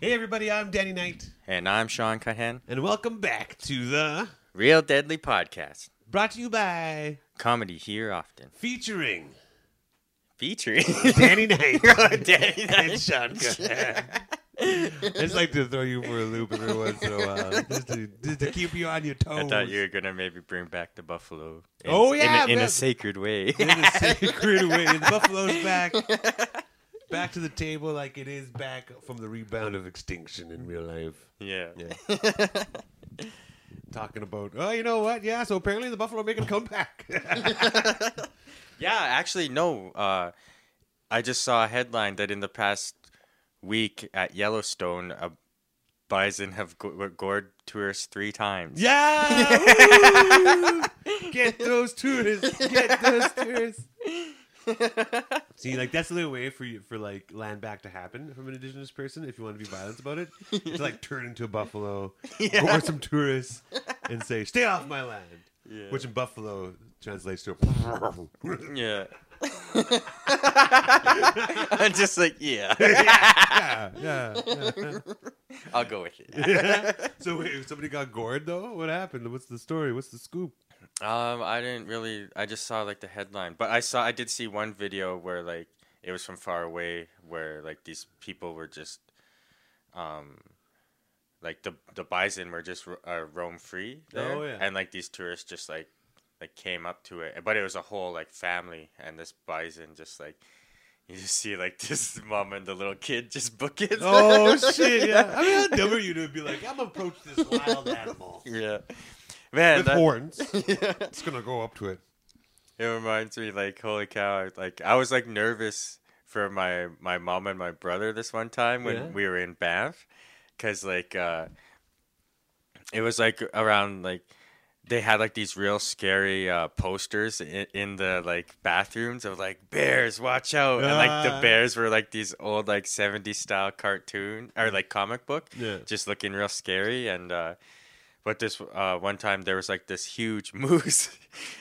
Hey everybody, I'm Danny Knight. And I'm Sean Cahan. And welcome back to the Real Deadly Podcast. Brought to you by Comedy Here Often. Featuring Danny Knight. Danny Knight and Sean Cahan. I just like to throw you for a loop every once in a while, just to keep you on your toes. I thought you were going to maybe bring back the buffalo. In a sacred way. In a sacred way. The buffalo's back to the table like it is back from the rebound of extinction in real life. Yeah. Talking about, oh, you know what? Yeah, so apparently the buffalo are making a comeback. Yeah, actually, no. I just saw a headline that in the past week at Yellowstone, bison have gored tourists 3 times. Yeah! Get those tourists! See, like, that's the only way for land back to happen from an indigenous person, if you want to be violent about it, to, like, turn into a buffalo, gore some tourists, and say, stay off my land! Yeah. Which in buffalo translates to a... Yeah. I'm just like, yeah. I'll go with it. Yeah. So wait, if somebody got gored though, what happened? What's the story? What's the scoop? I just saw like the headline, but I did see one video where like it was from far away where like these people were just like the bison were just roam free there. Oh, yeah. And like these tourists just like came up to it, but it was a whole like family, and this bison just like, you just see like this mom and the little kid just book it. Oh shit! Yeah, I mean, how dumb are you to be like, I'm gonna approach this wild animal? Yeah, man, with horns. Yeah. It's gonna go up to it. It reminds me, like, holy cow! Like, I was like nervous for my mom and my brother this one time when we were in Banff, because like it was like around like. They had like these real scary posters in the like bathrooms of like, bears, watch out. And like the bears were like these old like 70s style cartoon or like comic book. Yeah. Just looking real scary. And but this one time there was like this huge moose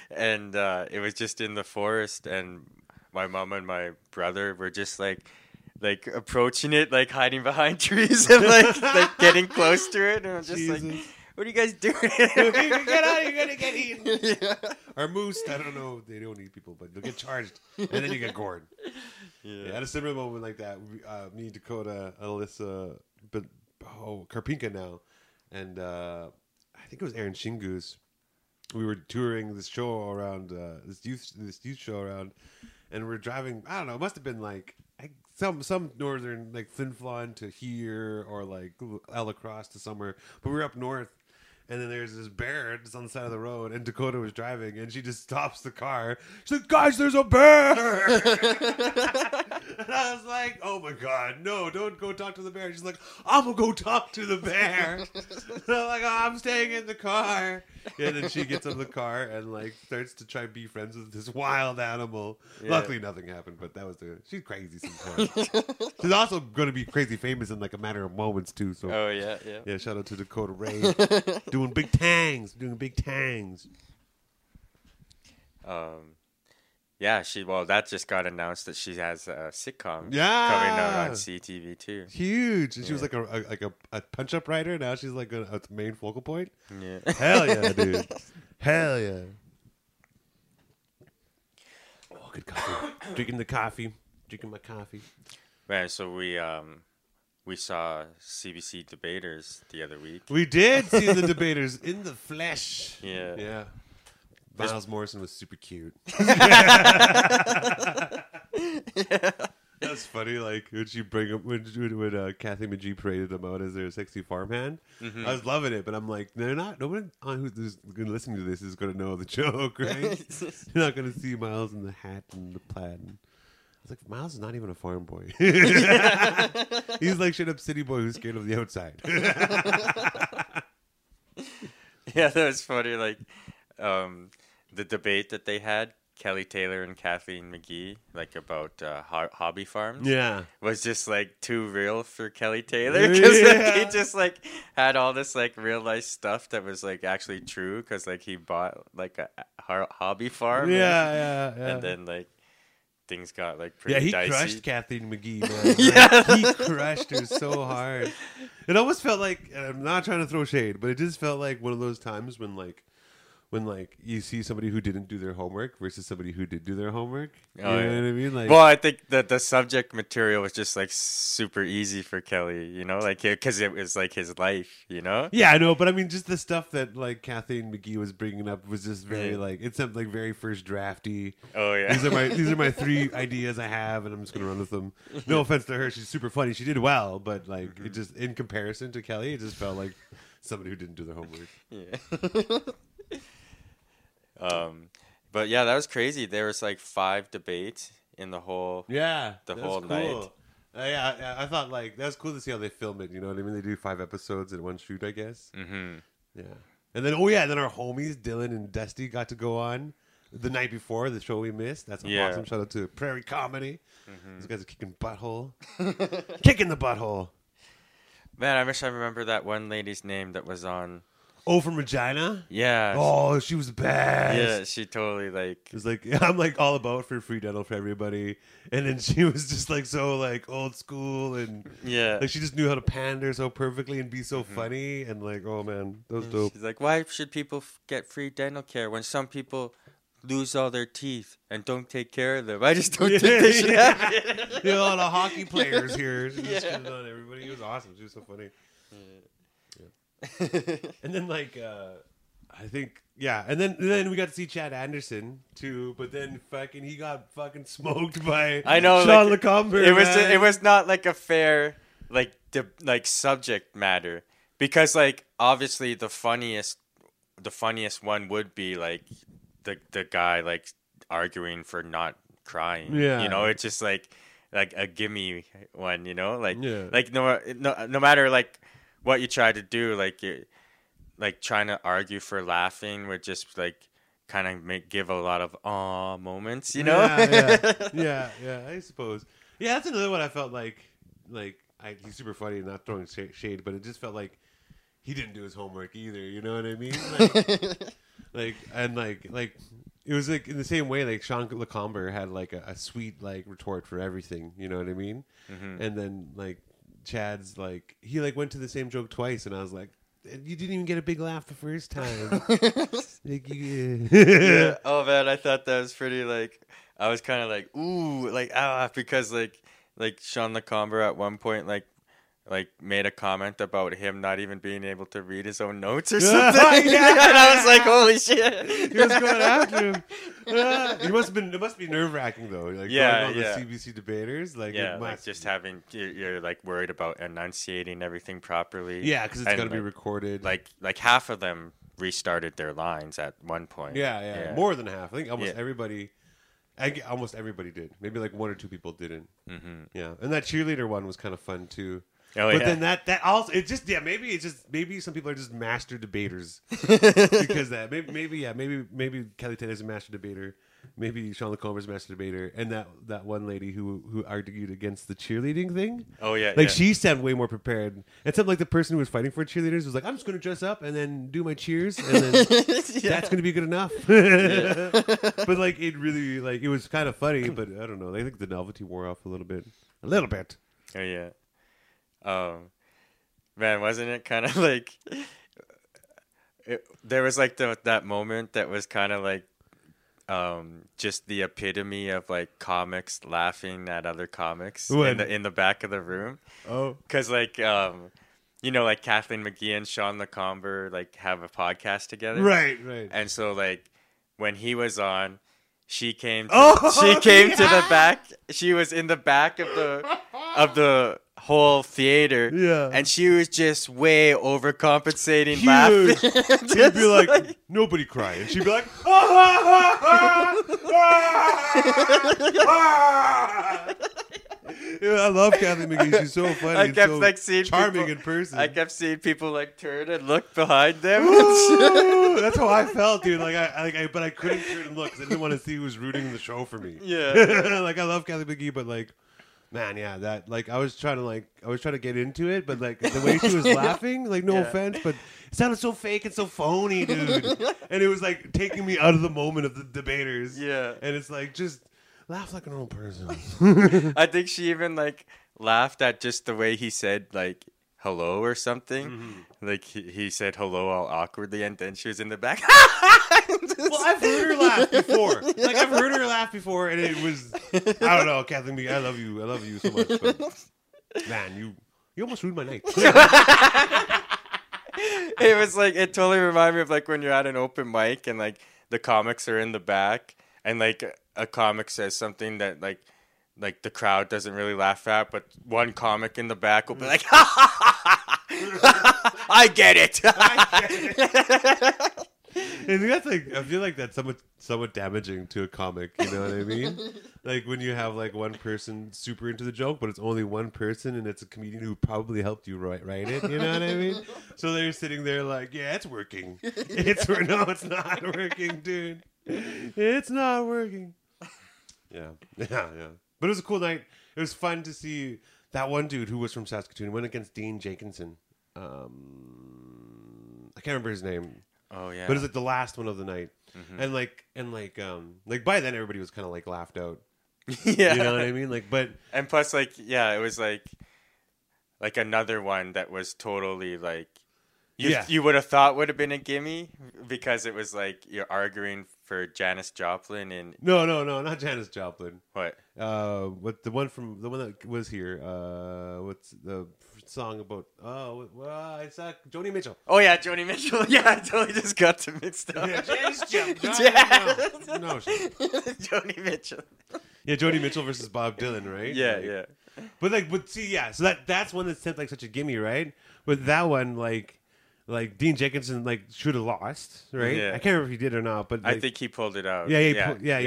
and it was just in the forest. And my mom and my brother were just like approaching it, like hiding behind trees and like getting close to it. And I was just like... What are you guys doing? Get out! You're gonna get eaten. Yeah. Or moose? I don't know. They don't eat people, but they'll get charged, and then you get gored. Yeah. I had a similar moment like that. Me and Dakota, Alyssa, Karpinka now, and I think it was Aaron Shingus. We were touring this show around this youth show around, and we're driving. I don't know. It must have been like. Some northern, like Flin Flon to here or like Alacross to somewhere. But we were up north and then there's this bear just on the side of the road and Dakota was driving and she just stops the car. She's like, guys, there's a bear. And I was like, oh my God, no, don't go talk to the bear. She's like, I'm going to go talk to the bear. And I'm like, oh, I'm staying in the car. And then she gets out of the car and like starts to try to be friends with this wild animal. Yeah. Luckily, nothing happened, but that was she's crazy sometimes. She's also going to be crazy famous in like a matter of moments too. So oh yeah. Yeah, shout out to Dakota Ray. Doing big tangs. Yeah, that just got announced that she has a sitcom coming out on CTV too. Huge. Yeah. She was like a punch-up writer. Now she's like a main focal point. Yeah. Hell yeah, dude. Hell yeah. Oh, good coffee. Drinking my coffee. Man, so we saw CBC Debaters the other week. We did see the Debaters in the flesh. Yeah. Yeah. Miles Morrison was super cute. Yeah. That was funny. Like, would she bring up when Kathy McGee paraded them out as their sexy farmhand? Mm-hmm. I was loving it, but I'm like, they're not. No one who's listening to this is going to know the joke, right? You're not going to see Miles in the hat and the plaid. I was like, Miles is not even a farm boy. He's like straight up city boy who's scared of the outside. Yeah, that was funny. Like. The debate that they had, Kelly Taylor and Kathleen McGee, like about hobby farms, was just like too real for Kelly Taylor because he just like had all this like real life stuff that was like actually true because like he bought like a hobby farm, and then like things got like pretty dicey. Yeah, he crushed Kathy McGee, man. Like, he crushed her so hard. It almost felt like, and I'm not trying to throw shade, but it just felt like one of those times when you see somebody who didn't do their homework versus somebody who did do their homework. You know what I mean? Like, well, I think that the subject material was just like super easy for Kelly, you know, like because it was like his life, you know? Yeah, I know. But I mean, just the stuff that like Kathy McGee was bringing up was just very like, it sounded like very first drafty. Oh, yeah. These are my three ideas I have and I'm just going to run with them. No offense to her. She's super funny. She did well, but like it just, in comparison to Kelly, it just felt like somebody who didn't do their homework. Yeah. But yeah, that was crazy. There was like 5 debates in the whole cool. night. Yeah, I thought like that was cool to see how they film it. You know what I mean? They do 5 episodes in one shoot, I guess. Mm-hmm. Yeah, and then then our homies Dylan and Dusty got to go on the night before the show we missed. That's awesome. Shout out to Prairie Comedy. Mm-hmm. These guys are kicking the butthole. Man, I wish I remember that one lady's name that was on. Oh, from Regina? Yeah. Oh, she was bad. Yeah, she totally like... It was like, I'm like all about for free dental for everybody. And then she was just like so like old school and... Yeah. Like she just knew how to pander so perfectly and be so funny. And like, oh man, that was dope. She's like, why should people get free dental care when some people lose all their teeth and don't take care of them? I just don't think they should have it. You know, a lot of hockey players here. She just shit on everybody. It was awesome. She was so funny. Yeah. And then like I think and then we got to see Chad Anderson too, but then fucking he got fucking smoked by Sean LaComber. It was not like a fair like subject matter, because like obviously the funniest one would be like the guy like arguing for not crying. Yeah, you know, it's just like a gimme one, you know, like like no matter like what you try to do, like you're like trying to argue for laughing would just like kind of give a lot of aw moments, you know? Yeah, I suppose. Yeah, that's another one I felt like he's super funny and not throwing shade, but it just felt like he didn't do his homework either, you know what I mean? Like it was like in the same way like Sean LaComber had like a sweet like retort for everything, you know what I mean? Mm-hmm. And then like Chad's like he like went to the same joke twice, and I was like, you didn't even get a big laugh the first time. Like, yeah. Oh man, I thought that was pretty like I was kind of like ooh like ah, because like Sean LaComber at one point like made a comment about him not even being able to read his own notes or something. And I was like, holy shit. He was going after him. It must be nerve wracking though. Like going on the CBC Debaters. Like, you're like worried about enunciating everything properly. Yeah. Cause it's going to be recorded. Like half of them restarted their lines at one point. Yeah. More than half. I think almost everybody did. Maybe like 1 or 2 people didn't. Mm-hmm. Yeah. And that cheerleader one was kind of fun too. Oh, but then that also it just maybe some people are just master debaters because that maybe Kelly Taylor's a master debater, maybe Sean LaComber's a master debater, and that one lady who argued against the cheerleading thing. Oh yeah, she sounded way more prepared. Except like the person who was fighting for cheerleaders was like, I'm just gonna dress up and then do my cheers and then that's gonna be good enough. But like it really like it was kind of funny, but I don't know. I think the novelty wore off a little bit. Oh yeah. Man, wasn't it kind of like there was like that moment that was kind of like just the epitome of like comics laughing at other comics in the back of the room. Oh, because like you know like Kathleen McGee and Sean LaComber like have a podcast together, right? And so like when he was on, she came to the back. She was in the back of the whole theater, and she was just way overcompensating, laughing. She'd be like, nobody crying. She'd be like, I love Kathy McGee. She's so funny. I kept seeing charming people, in person. I kept seeing people like turn and look behind them. That's how I felt, dude. Like but I couldn't turn and look because I didn't want to see who was rooting the show for me. Yeah. Like I love Kathy McGee, but like. Man, yeah, that like I was trying to get into it, but like the way she was laughing, like no offense, but it sounded so fake and so phony, dude. And it was like taking me out of the moment of the debaters. Yeah, and it's like just Laugh like an old person. I think she even like laughed at just the way he said like hello or something. Mm-hmm. Like he said hello all awkwardly, and then she was in the back. Well, I've heard her laugh before. Like I've heard her laugh before, and it was I don't know, Kathy McGee. I love you so much. But, man, you almost ruined my night. It was like it totally reminded me of like when you're at an open mic and like the comics are in the back and like a comic says something that like the crowd doesn't really laugh at, but one comic in the back will be like, ha, ha, ha, ha, I get it. I think that's like I feel like that's somewhat damaging to a comic. You know what I mean? Like when you have like one person super into the joke, but it's only one person, and it's a comedian who probably helped you write it. You know what I mean? So they're sitting there like, yeah, it's working. It's no, it's not working, dude. It's not working. Yeah. But it was a cool night. It was fun to see that one dude who was from Saskatoon went against Dean Jenkinson. I can't remember his name. Oh yeah, but it was like the last one of the night, mm-hmm. and by then everybody was kind of like laughed out. Yeah, you know what I mean. Like, but and plus, like, yeah, it was like another one that was totally like, you would have thought would have been a gimme because it was like you're arguing for Janis Joplin and no, not Janis Joplin. What the one that was here? What's the song about? Oh, well, it's Joni Mitchell. Oh yeah, Joni Mitchell. Yeah, I totally just got to mixed up. Yeah, no, Joni Mitchell. Yeah, Joni Mitchell versus Bob Dylan, right? Yeah, like, yeah. But see, yeah. So that's one that sent like such a gimme, right? But that one, like Dean Jenkinson, like should have lost, right? Yeah. I can't remember if he did or not, but I think he pulled it out. He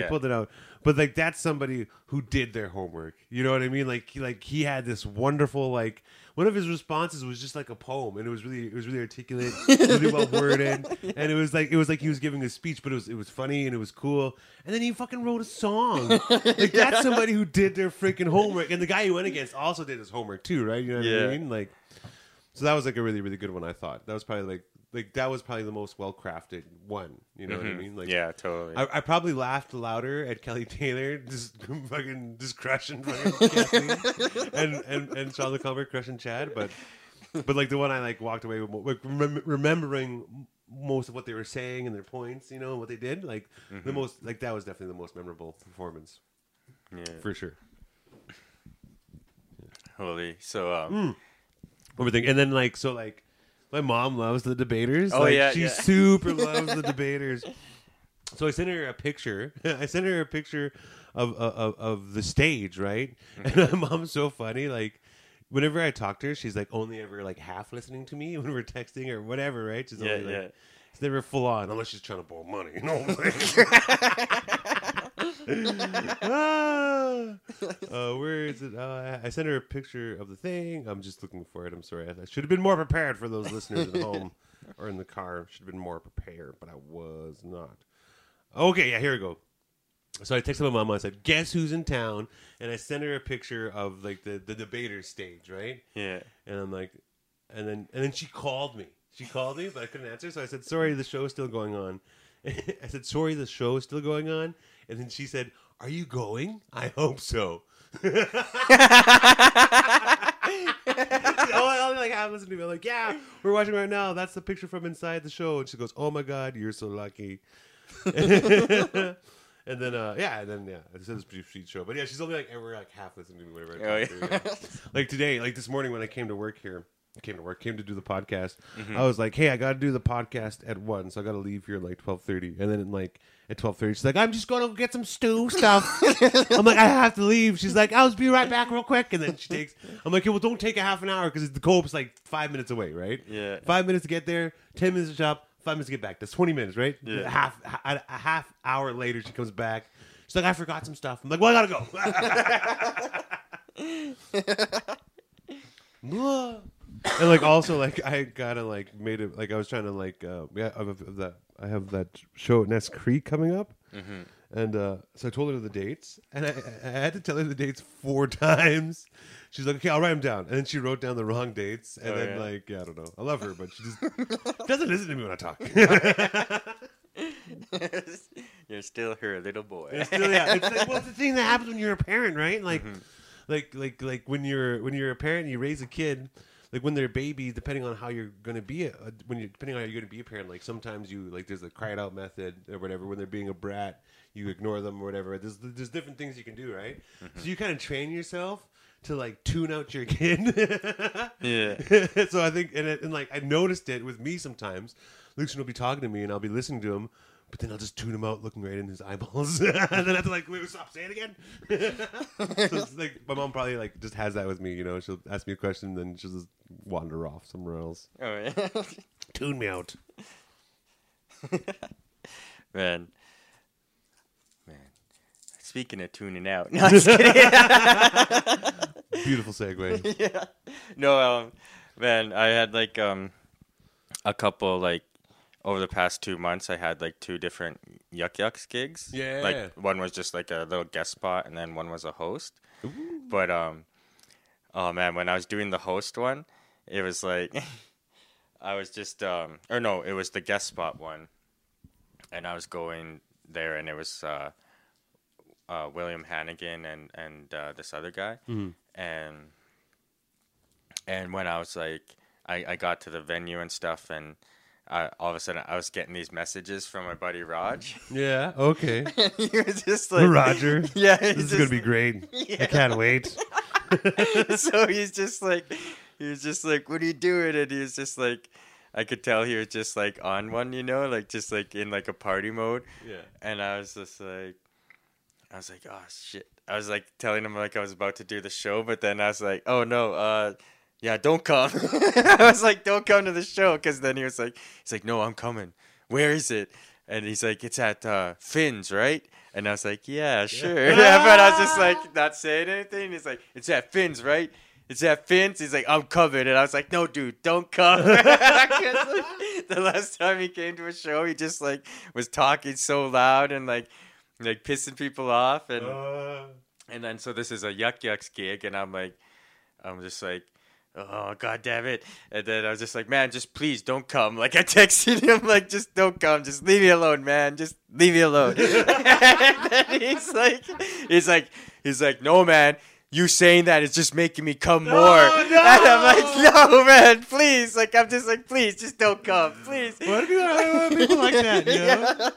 pulled it out. But like that's somebody who did their homework. You know what I mean? Like he had this wonderful like. One of his responses was just like a poem, and it was really articulate, really well worded, and it was like he was giving a speech, but it was funny and it was cool. And then he fucking wrote a song. Like that's somebody who did their freaking homework, and the guy he went against also did his homework too, right? You know what I mean? Like, so that was like a really really good one. I thought that was probably like the most well crafted one. You know what I mean? Like, yeah, totally. I probably laughed louder at Kelly Taylor just crushing Kathleen and Sean LaComber crushing Chad, but like the one I like walked away with remembering most of what they were saying and their points, you know, and what they did. Like the most like that was definitely the most memorable performance. Yeah, for sure. Holy, so everything, and then like so like. My mom loves the Debaters. Oh, like, yeah. She super loves the Debaters. So I sent her a picture. of the stage, right? Mm-hmm. And my mom's so funny. Like, whenever I talk to her, she's like only ever like half listening to me when we're texting or whatever, right? She's only like, it's never full on unless she's trying to borrow money. You know what where is it? I sent her a picture of the thing. I'm just looking for it. I'm sorry. I should have been more prepared for those listeners at home or in the car. Should have been more prepared, but I was not. Okay, yeah, here we go. So I texted my mom. I said, "Guess who's in town?" And I sent her a picture of like the Debater stage, right? Yeah. And I'm like, and then she called me. She called me, but I couldn't answer. So I said, "Sorry, the show's still going on." I said, "Sorry, the show's still going on." And then she said, "Are you going? I hope so." Oh, like I listened to me. I'm like, "Yeah, we're watching right now. That's the picture from inside the show." And she goes, "Oh my God, you're so lucky." And then I said this pretty sweet show, but yeah, she's only like ever like half listening to me, whatever. Like today, like this morning when I came to do the podcast. Mm-hmm. I was like, "Hey, I got to do the podcast at 1:00, so I got to leave here at like 12:30." And then like at 12:30, she's like, "I'm just going to get some stew stuff." I'm like, "I have to leave." She's like, "I'll just be right back real quick." And then I'm like, "Hey, well, don't take a half an hour because the co-op's like 5 minutes away, right?" Yeah. 5 minutes to get there, 10 minutes to shop, 5 minutes to get back. That's 20 minutes, right? Yeah. A half hour later, she comes back. She's like, "I forgot some stuff." I'm like, "Well, I gotta go." And like also like I gotta like made it like I was trying to like I have that show at Nest Creek coming up, and so I told her the dates, and I had to tell her the dates 4 times. She's like, "Okay, I'll write them down," and then she wrote down the wrong dates, and I don't know. I love her, but she just doesn't listen to me when I talk. You're You're still her little boy. It's still, yeah. It's like, well, it's the thing that happens when you're a parent, right? Like, mm-hmm. like when you're a parent and you raise a kid, like when they're a baby, depending on how you're gonna be a parent. Like sometimes you like there's a cry it out method or whatever. When they're being a brat, you ignore them or whatever. There's different things you can do, right? Mm-hmm. So you kind of train yourself to like tune out your kid. Yeah. So I think and like I noticed it with me sometimes. Lucian will be talking to me and I'll be listening to him, but then I'll just tune him out looking right in his eyeballs. And then I have to like, wait, stop, say it again. So it's like my mom probably like just has that with me, you know. She'll ask me a question and then she'll just wander off somewhere else. Oh yeah. Tune me out. Man. Speaking of tuning out. No, I'm just kidding. Beautiful segue. Yeah. No, man, I had like a couple like over the past 2 months, I had like two different Yuck Yucks gigs. Yeah. Like one was just like a little guest spot and then one was a host. Ooh. But, oh man, when I was doing the host one, it was like, I was just, or no, it was the guest spot one. And I was going there and it was William Hannigan and this other guy. Mm-hmm. And when I was like, I got to the venue and stuff and, all of a sudden, I was getting these messages from my buddy Raj. Yeah, okay. And he was just like... Roger. Yeah. This is going to be great. Yeah. I can't wait. So he was just like, what are you doing? And he was just like, I could tell he was just like on one, you know, like just like in like a party mode. Yeah. And I was like, oh, shit. I was like telling him like I was about to do the show, but then I was like, oh, no, yeah, don't come. I was like, don't come to the show. Because then he was like, no, I'm coming. Where is it? And he's like, it's at Finn's, right? And I was like, yeah, sure. Yeah, but I was just like, not saying anything. He's like, it's at Finn's, right? It's at Finn's. He's like, I'm coming. And I was like, no, dude, don't come. Like, the last time he came to a show, he just like was talking so loud and like pissing people off. And then so this is a Yuck Yucks gig. And I'm just like, oh, God damn it. And then I was just like, man, just please don't come. Like, I texted him, like, just don't come. Just leave me alone, man. Just leave me alone. And then he's like, no, man, you saying that is just making me come more. And I'm like, no, man, please. Like, I'm just like, please, just don't come. Please. Why do people like that, you know? Yeah.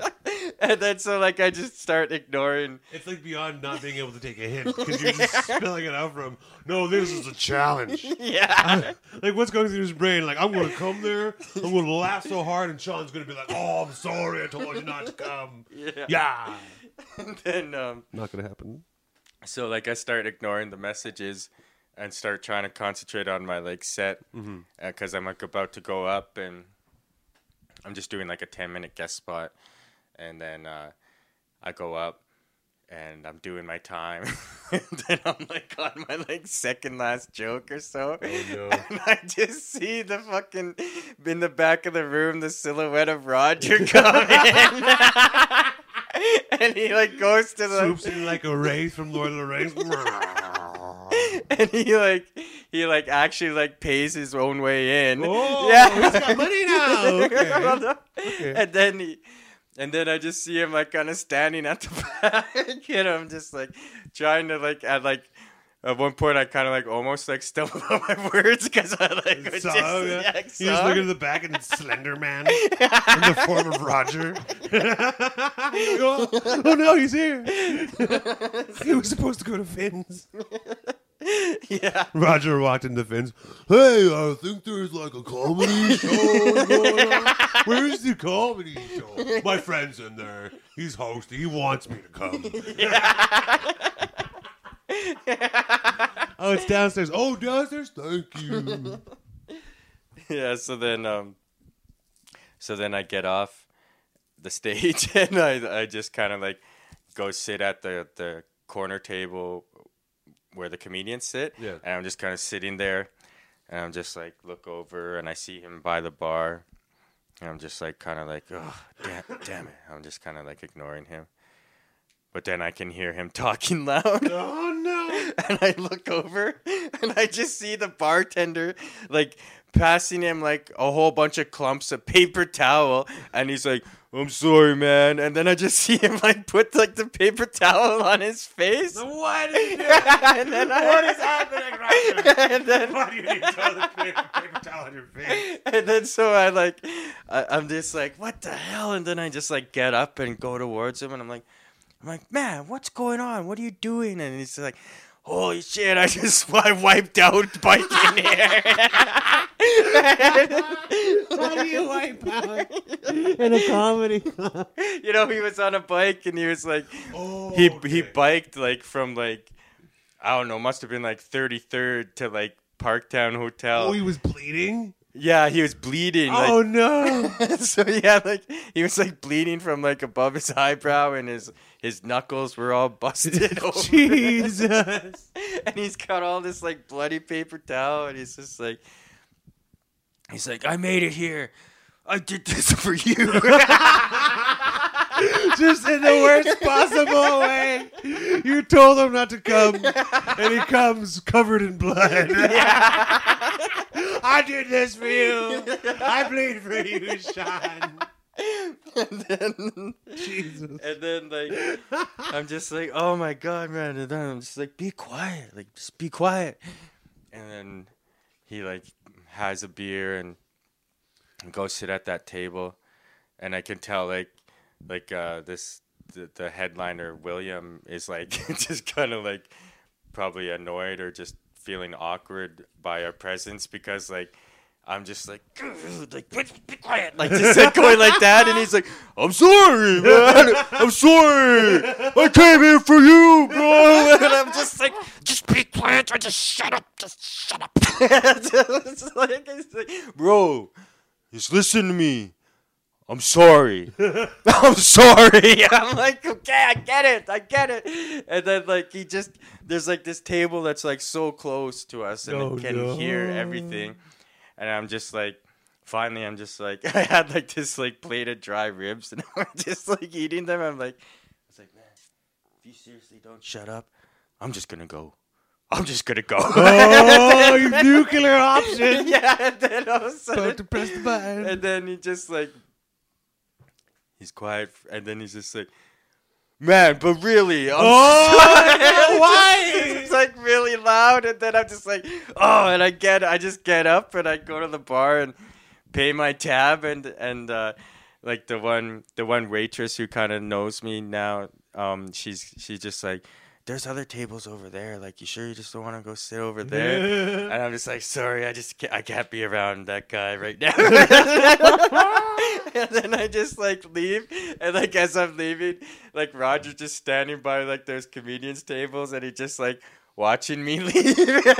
And then so, like, I just start ignoring. It's, like, beyond not being able to take a hint. Because you're just spelling it out from, no, this is a challenge. Yeah. Like, what's going through his brain? Like, I'm going to come there. I'm going to laugh so hard. And Sean's going to be like, oh, I'm sorry. I told you not to come. Yeah. And then, not going to happen. So, like, I start ignoring the messages and start trying to concentrate on my, like, set because mm-hmm. I'm, like, about to go up and I'm just doing, like, a 10-minute guest spot. And then I go up and I'm doing my time. And then I'm, like, on my, like, second last joke or so. Oh, no. And I just see the fucking, in the back of the room, the silhouette of Roger come in. And he like goes to the swoops in like a Ray from Lord of the Rings. And he like actually like pays his own way in. Oh, yeah. He's got money now. Okay. Okay. And then I just see him like kind of standing at the back, and I'm just like trying to like at one point, I kind of, like, almost, like, stumbled on my words because I, like, was so, just... Yeah. Yeah, so. You just look at the back and Slender Man in the form of Roger. Oh, no, he's here. He was supposed to go to Finn's. Yeah. Roger walked into Finn's. Hey, I think there's, like, a comedy show going on. Where's the comedy show? My friend's in there. He's hosting. He wants me to come. Yeah. Oh, it's downstairs. Oh, downstairs. Thank you. Yeah. So then I get off the stage and I just kind of like go sit at the corner table where the comedians sit. Yeah. And I'm just kind of sitting there and I'm just like look over and I see him by the bar and I'm just like kind of like, oh, damn it. I'm just kind of like ignoring him. But then I can hear him talking loud. Oh, no. And I look over, and I just see the bartender, like, passing him, like, a whole bunch of clumps of paper towel. And he's like, I'm sorry, man. And then I just see him like put like the paper towel on his face. What is he doing? What is happening right now? And then why do you need toilet paper towel on your face? And then so I like, I'm just like, what the hell? And then I just like get up and go towards him, and I'm like, man, what's going on? What are you doing? And he's like, holy shit, I wiped out bike in here. How do you wipe out? In a comedy club. You know, he was on a bike and he was like, he biked like from like, I don't know, must have been like 33rd to like Parktown Hotel. Oh, he was bleeding? Yeah, he was bleeding. Oh, like, no. So, yeah, like, he was, like, bleeding from, like, above his eyebrow, and his knuckles were all busted over. Jesus. And he's got all this, like, bloody paper towel, and he's just, like, I made it here. I did this for you. Just in the worst possible way. You told him not to come, and he comes covered in blood. Yeah. I did this for you. I bleed for you, Sean. And then like, I'm just like, oh my God, man. And then I'm just like, be quiet. Like, just be quiet. And then he like has a beer and goes sit at that table. And I can tell the headliner, William, is like just kind of like probably annoyed or just feeling awkward by our presence, because like I'm just like be quiet, like just like going like that, and he's like, I'm sorry, man. I'm sorry. I came here for you, bro. And I'm just like, just be quiet or just shut up. Just shut up. It's like, bro, just listen to me. I'm sorry. I'm sorry. I'm like, okay, I get it. And then like he just, there's like this table that's like so close to us and hear everything. And I'm just like, finally, I'm just like, I had like this like plate of dry ribs and I'm just like eating them. I was like, man, if you seriously don't shut up, I'm just going to go. Oh, your nuclear option. Yeah. And then all of a sudden, about to press the button. And then he just like, he's quiet, and then he's just like, man, but really, why? It's like really loud, and then I'm just like, oh, and I just get up and I go to the bar and pay my tab, and like the one waitress who kind of knows me now, she's just like, there's other tables over there. Like, you sure you just don't want to go sit over there? Yeah. And I'm just like, sorry, I can't be around that guy right now. And then I just, like, leave. And, like, as I'm leaving, like, Roger's just standing by, like, those comedians' tables. And he just, like, watching me leave. And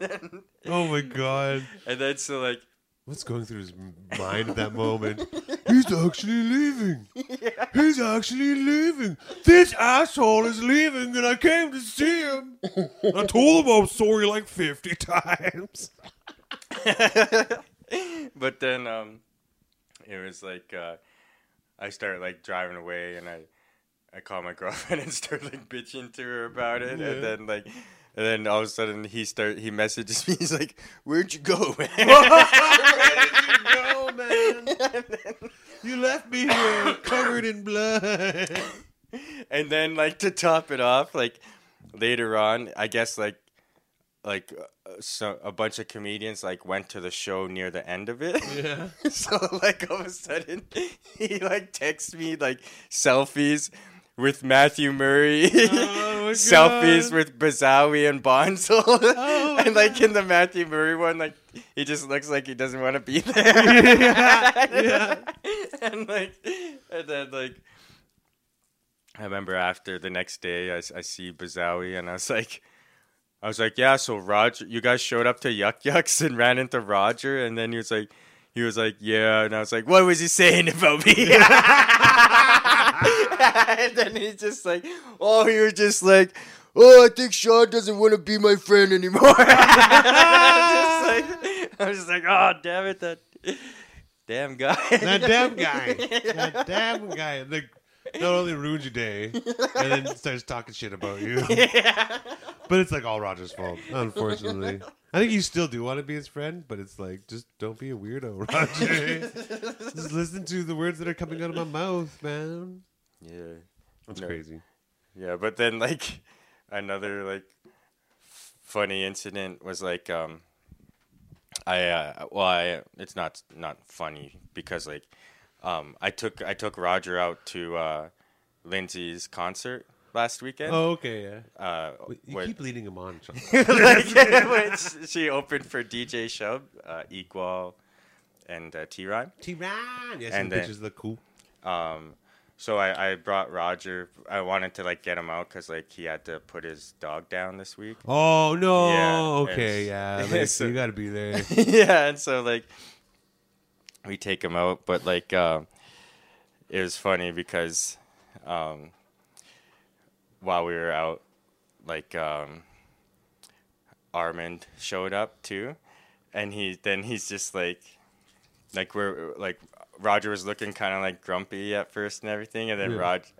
then, oh, my God. And then so, like, what's going through his mind at that moment? He's actually leaving. Yeah. He's actually leaving. This asshole is leaving, and I came to see him. I told him I was sorry like 50 times. But then it was like I started like driving away, and I called my girlfriend and started like bitching to her about it, yeah. And then all of a sudden he messages me. He's like, "Where'd you go, man? You left me here covered in blood." And then, like, to top it off, like later on, I guess so a bunch of comedians like went to the show near the end of it. Yeah. So like all of a sudden he like texts me like selfies with Matthew Murray, selfies with Bazawey and Bonzel, and like in the Matthew Murray one, like he just looks like he doesn't want to be there. Yeah. And then like I remember after the next day, I see Bazawey, and I was like, yeah. So Roger, you guys showed up to Yuck Yucks and ran into Roger, and then he was like, yeah, and I was like, what was he saying about me? And then he's just like, oh, he was just like, oh, I think Sean doesn't want to be my friend anymore. I was just like, oh, damn it, that damn guy. That damn guy. not only ruined your day and then starts talking shit about you. Yeah. But it's like all Roger's fault, unfortunately. I think you still do want to be his friend, but it's like, just don't be a weirdo, Roger. Just listen to the words that are coming out of my mouth, man. Yeah. That's crazy. Yeah, but then like another like funny incident was like it's not funny because like I took Roger out to Lindsay's concert last weekend. Oh, okay, yeah. You keep leading him on, Sean. She opened for DJ Shub, Equal, and T-Rhyme. T-Rhyme! Yes, and bitches look cool. So I brought Roger. I wanted to, like, get him out because, like, he had to put his dog down this week. Oh, no. Yeah, okay, yeah. Like, so, you got to be there. Yeah, and so, like, we take him out. But, like, it was funny because... while we were out, like, Armand showed up too. And he's just like we're like, Roger was looking kind of like grumpy at first and everything. And then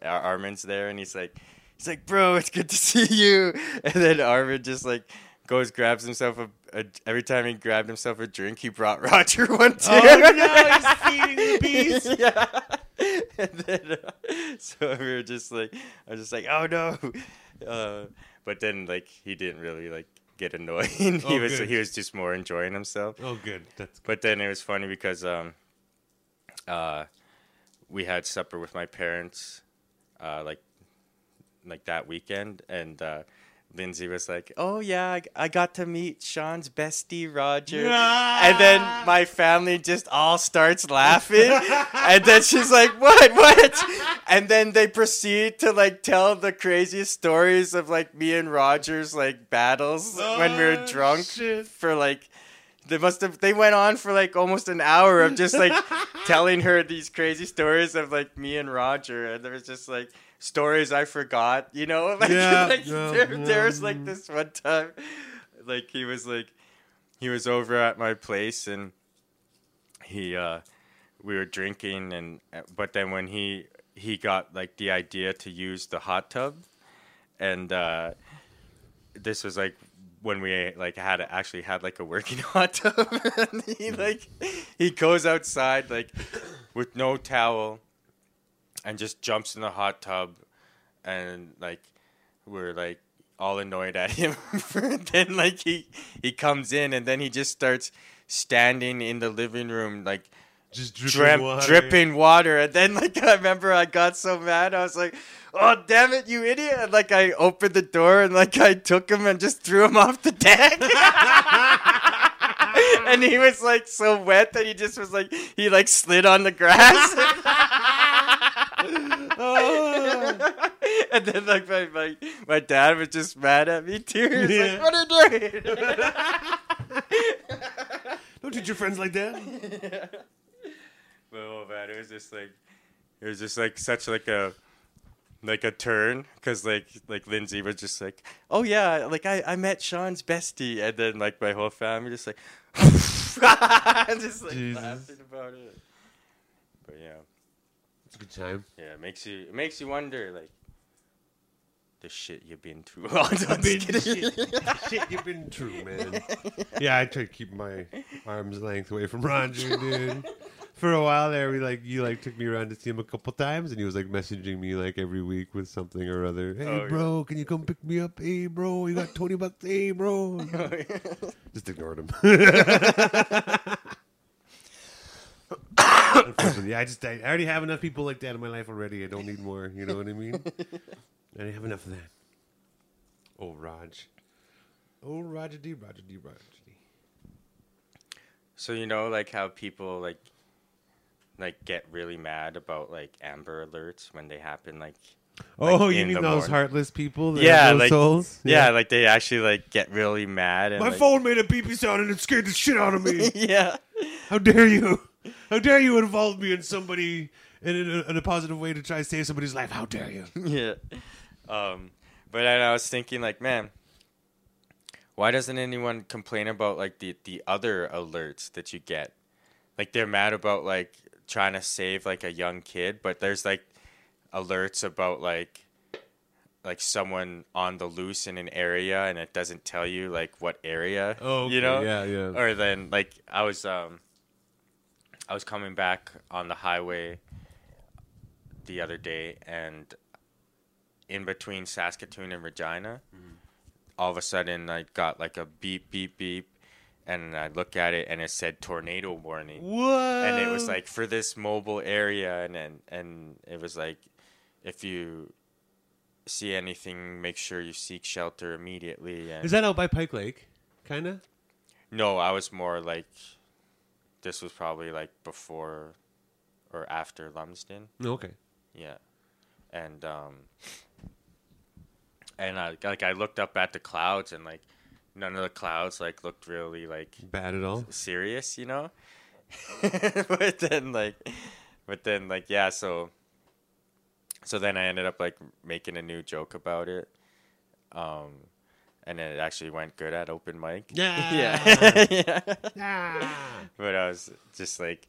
Armand's there and he's like, bro, it's good to see you. And then Armand just like goes, grabs himself every time he grabbed himself a drink, he brought Roger one too. Oh no, he's feeding the beast. Yeah. And then, so we were just like, I was just like, oh no, but then like he didn't really like get annoyed. He was just more enjoying himself. Oh good, that's good. But then it was funny because we had supper with my parents like that weekend, and Lindsay was like, oh yeah, I got to meet Sean's bestie, Roger. Yeah! And then my family just all starts laughing. And then she's like, what? And then they proceed to like tell the craziest stories of like me and Roger's like battles when we were drunk. Shit. For like, they went on for like almost an hour of just like telling her these crazy stories of like me and Roger. And there was just like, stories I forgot, you know? Like, yeah, like yeah, there was, like, this one time, like, he was over at my place, and we were drinking, but then when he got, like, the idea to use the hot tub, and this was, like, when we, like, had like, a working hot tub, and he goes outside, like, with no towel, and just jumps in the hot tub, and like we're like all annoyed at him. Then like he comes in, and then he just starts standing in the living room like just dripping water. And then like I remember I got so mad, I was like, oh damn it, you idiot. And like I opened the door and like I took him and just threw him off the deck. And he was like so wet that he just was like, he like slid on the grass. Oh. And then like my dad was just mad at me too. He was like, what are you doing? Don't treat your friends like that. Yeah. But oh man, it was just like such like a turn, because like Lindsay was just like, oh yeah, like I met Sean's bestie, and then like my whole family just like just like Jesus. Laughing about it. But yeah. It's a good time. Yeah, it makes you wonder, like, the shit you've been through. Shit you've been through, man. Yeah, I try to keep my arm's length away from Roger, dude. For a while there, you took me around to see him a couple times, and he was, like, messaging me, like, every week with something or other. Hey, bro, can you come pick me up? Hey, bro, you got $20? Hey, bro. Oh, yeah. Just ignored him. I already have enough people like that in my life already. I don't need more. You know what I mean? I have enough of that. Oh, Raj. Oh, Roger D. So you know, like how people like get really mad about like Amber Alerts when they happen, like. Like oh, you mean those heartless people? Yeah, like souls? Yeah, like they actually like get really mad. And, my phone made a beepy sound and it scared the shit out of me. Yeah, how dare you? How dare you involve me in somebody in a positive way to try to save somebody's life? How dare you? Yeah, but I was thinking like, man, why doesn't anyone complain about like the other alerts that you get? Like they're mad about like trying to save like a young kid, but there's like alerts about like someone on the loose in an area, and it doesn't tell you like what area. Oh, okay. You know? Yeah, yeah. Or then like I was coming back on the highway the other day, and in between Saskatoon and Regina, all of a sudden I got like a beep, beep, beep. And I look at it, and it said tornado warning. What? And it was like for this mobile area, and it was like, if you see anything, make sure you seek shelter immediately. And is that out by Pike Lake, kind of? No, I was more like, this was probably like before or after Lumsden. Okay. Yeah, and I looked up at the clouds, and like, none of the clouds like looked really like bad at all, serious, you know. but then yeah. So then I ended up like making a new joke about it, and it actually went good at open mic. Yeah, yeah. Yeah. But I was just like,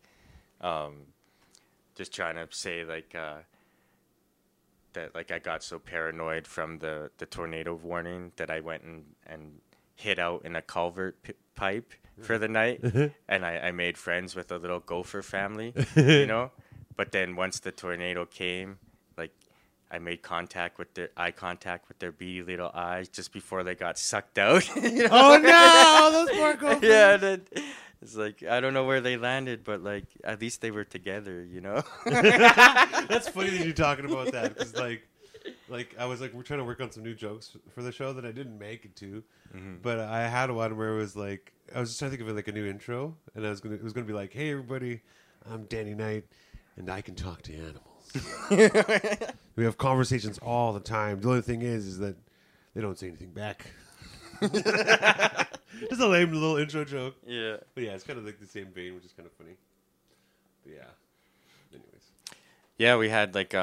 just trying to say like that like I got so paranoid from the tornado warning that I went and hid out in a culvert pipe for the night, and I made friends with a little gopher family, you know. But then once the tornado came, like I made eye contact with their beady little eyes just before they got sucked out. You know? Oh no, those poor gophers! Yeah, then, it's like I don't know where they landed, but like at least they were together, you know. That's funny that you're talking about that, because like. Like I was like, we're trying to work on some new jokes for the show that I didn't make it to, but I had one where it was like, I was just trying to think of it like a new intro, and it was gonna be like, hey everybody, I'm Danny Knight, and I can talk to animals. We have conversations all the time. The only thing is that they don't say anything back. Just a lame little intro joke. Yeah, but yeah, it's kind of like the same vein, which is kind of funny. But yeah. Anyways. Yeah, we had like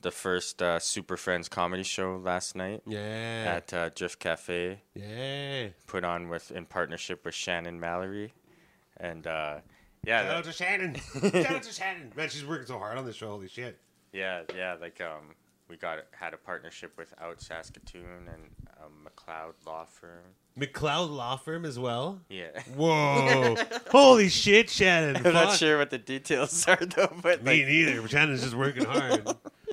the first Super Friends comedy show last night. Yeah. At Drift Cafe. Yeah. Put on in partnership with Shannon Mallory. And yeah. Shout out to Shannon. Shout out to Shannon. Man, she's working so hard on this show. Holy shit. Yeah, yeah. Like we had a partnership with Out Saskatoon and McLeod Law Firm. McLeod Law Firm as well? Yeah. Whoa. Holy shit, Shannon. I'm not sure what the details are though, but me neither. Shannon's just working hard.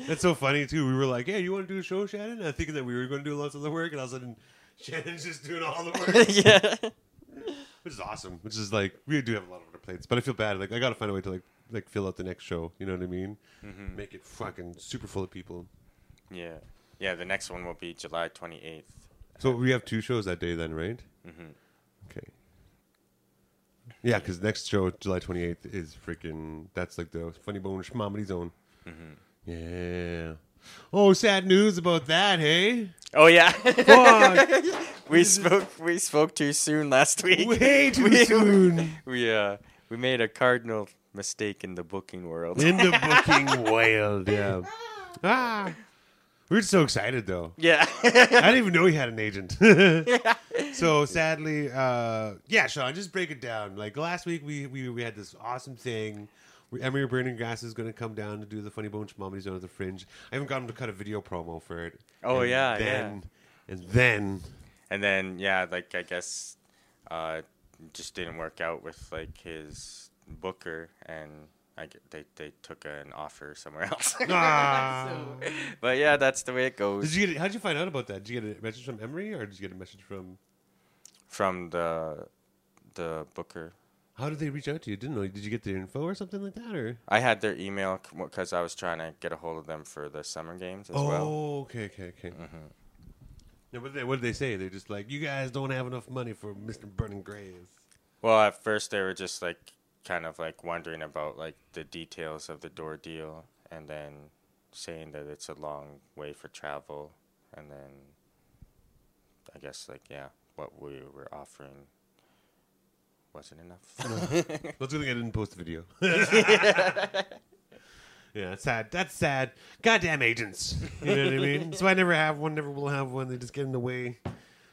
That's so funny, too. We were like, hey, you want to do a show, Shannon? And I think that we were going to do lots of the work, and all of a sudden, Shannon's just doing all the work. Yeah. Which is awesome. Which is like, we do have a lot on our plates, but I feel bad. Like, I got to find a way to like fill out the next show. You know what I mean? Mm-hmm. Make it fucking super full of people. Yeah. Yeah, the next one will be July 28th. So we have two shows that day then, right? Mm-hmm. Okay. Yeah, because next show, July 28th, is freaking, that's like the Funny Bone Chimamity Zone. Mm-hmm. Yeah. Oh, sad news about that, hey? Oh yeah. We spoke too soon last week. Way too soon. We made a cardinal mistake in the booking world. In the booking world, yeah. Ah. We were so excited though. Yeah. I didn't even know he had an agent. Yeah. So sadly, yeah, Sean, just break it down. Like last week we had this awesome thing. Emery Burning Grass is going to come down to do the Funny Bone Chimamity Zone at the Fringe. I haven't got him to cut a video promo for it. Oh, and yeah, then, yeah. And then, yeah, like, I guess just didn't work out with, like, his booker, and they took an offer somewhere else. So, but, yeah, that's the way it goes. How did you find out about that? Did you get a message from Emery, or did you get a message from... From the booker. How did they reach out to you? Didn't know. Did you get their info or something like that? Or I had their email because I was trying to get a hold of them for the summer games as well. Oh, okay. Mm-hmm. Yeah, what did they say? They're just like, you guys don't have enough money for Mr. Burning Graves. Well, at first they were just like, kind of like wondering about like the details of the door deal, and then saying that it's a long way for travel, and then I guess like yeah, what we were offering. Wasn't enough. That's good thing I didn't post the video. Yeah, it's sad. That's sad. Goddamn agents. You know what I mean? So I never have one, never will have one. They just get in the way.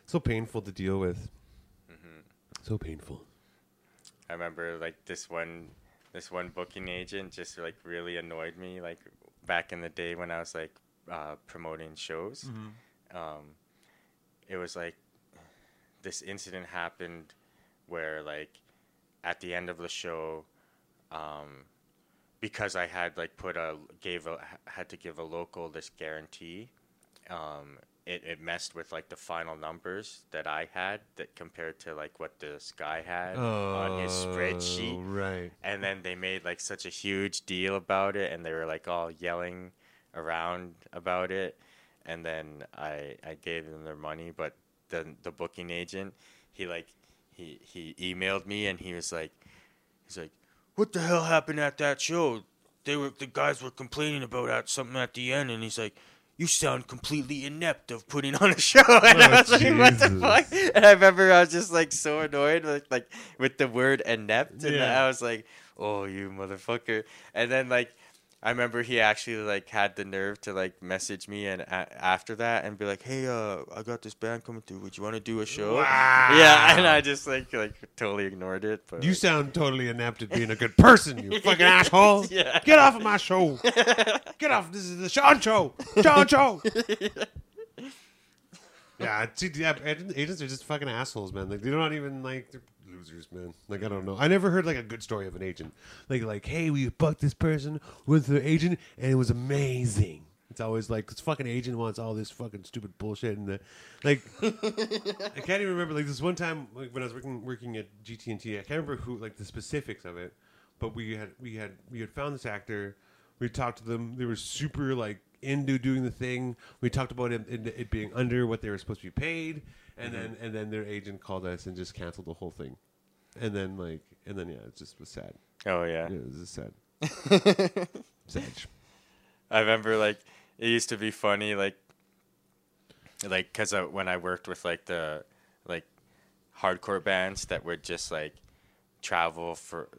So painful to deal with. Mm-hmm. So painful. I remember like this one booking agent just like really annoyed me like back in the day when I was like promoting shows, mm-hmm. It was like this incident happened where like at the end of the show, because I had like had to give a local this guarantee, it messed with like the final numbers that I had that compared to like what this guy had on his spreadsheet. Right. And then they made like such a huge deal about it, and they were like all yelling around about it. And then I gave them their money, but then the booking agent, he emailed me and he's like, what the hell happened at that show? The guys were complaining about something at the end, and he's like, you sound completely inept of putting on a show. And I was Jesus. Like, what the fuck? And I remember I was just like so annoyed like with the word inept. And yeah. I was like, oh, you motherfucker. And then like, I remember he actually like had the nerve to like message me and after that and be like, hey, I got this band coming through. Would you want to do a show? Wow. Yeah. And I just like totally ignored it. But, you sound totally inept at being a good person, you fucking asshole. Yeah. Get off of my show. Get off. This is the Sean show. Sean show. Yeah. Agents are just fucking assholes, man. Like they don't even like... Losers, man. Like I don't know. I never heard like a good story of an agent. Like, hey, we bucked this person with the agent, and it was amazing. It's always like this fucking agent wants all this fucking stupid bullshit, and like I can't even remember. Like this one time, like when I was working at GT&T, I can't remember who, like the specifics of it, but we had found this actor. We talked to them. They were super like into doing the thing. We talked about it being under what they were supposed to be paid. And mm-hmm. then their agent called us and just canceled the whole thing, and then yeah, it just was sad. Oh yeah, it was just sad. Sad. I remember like it used to be funny like because when I worked with like the like hardcore bands that would just like travel for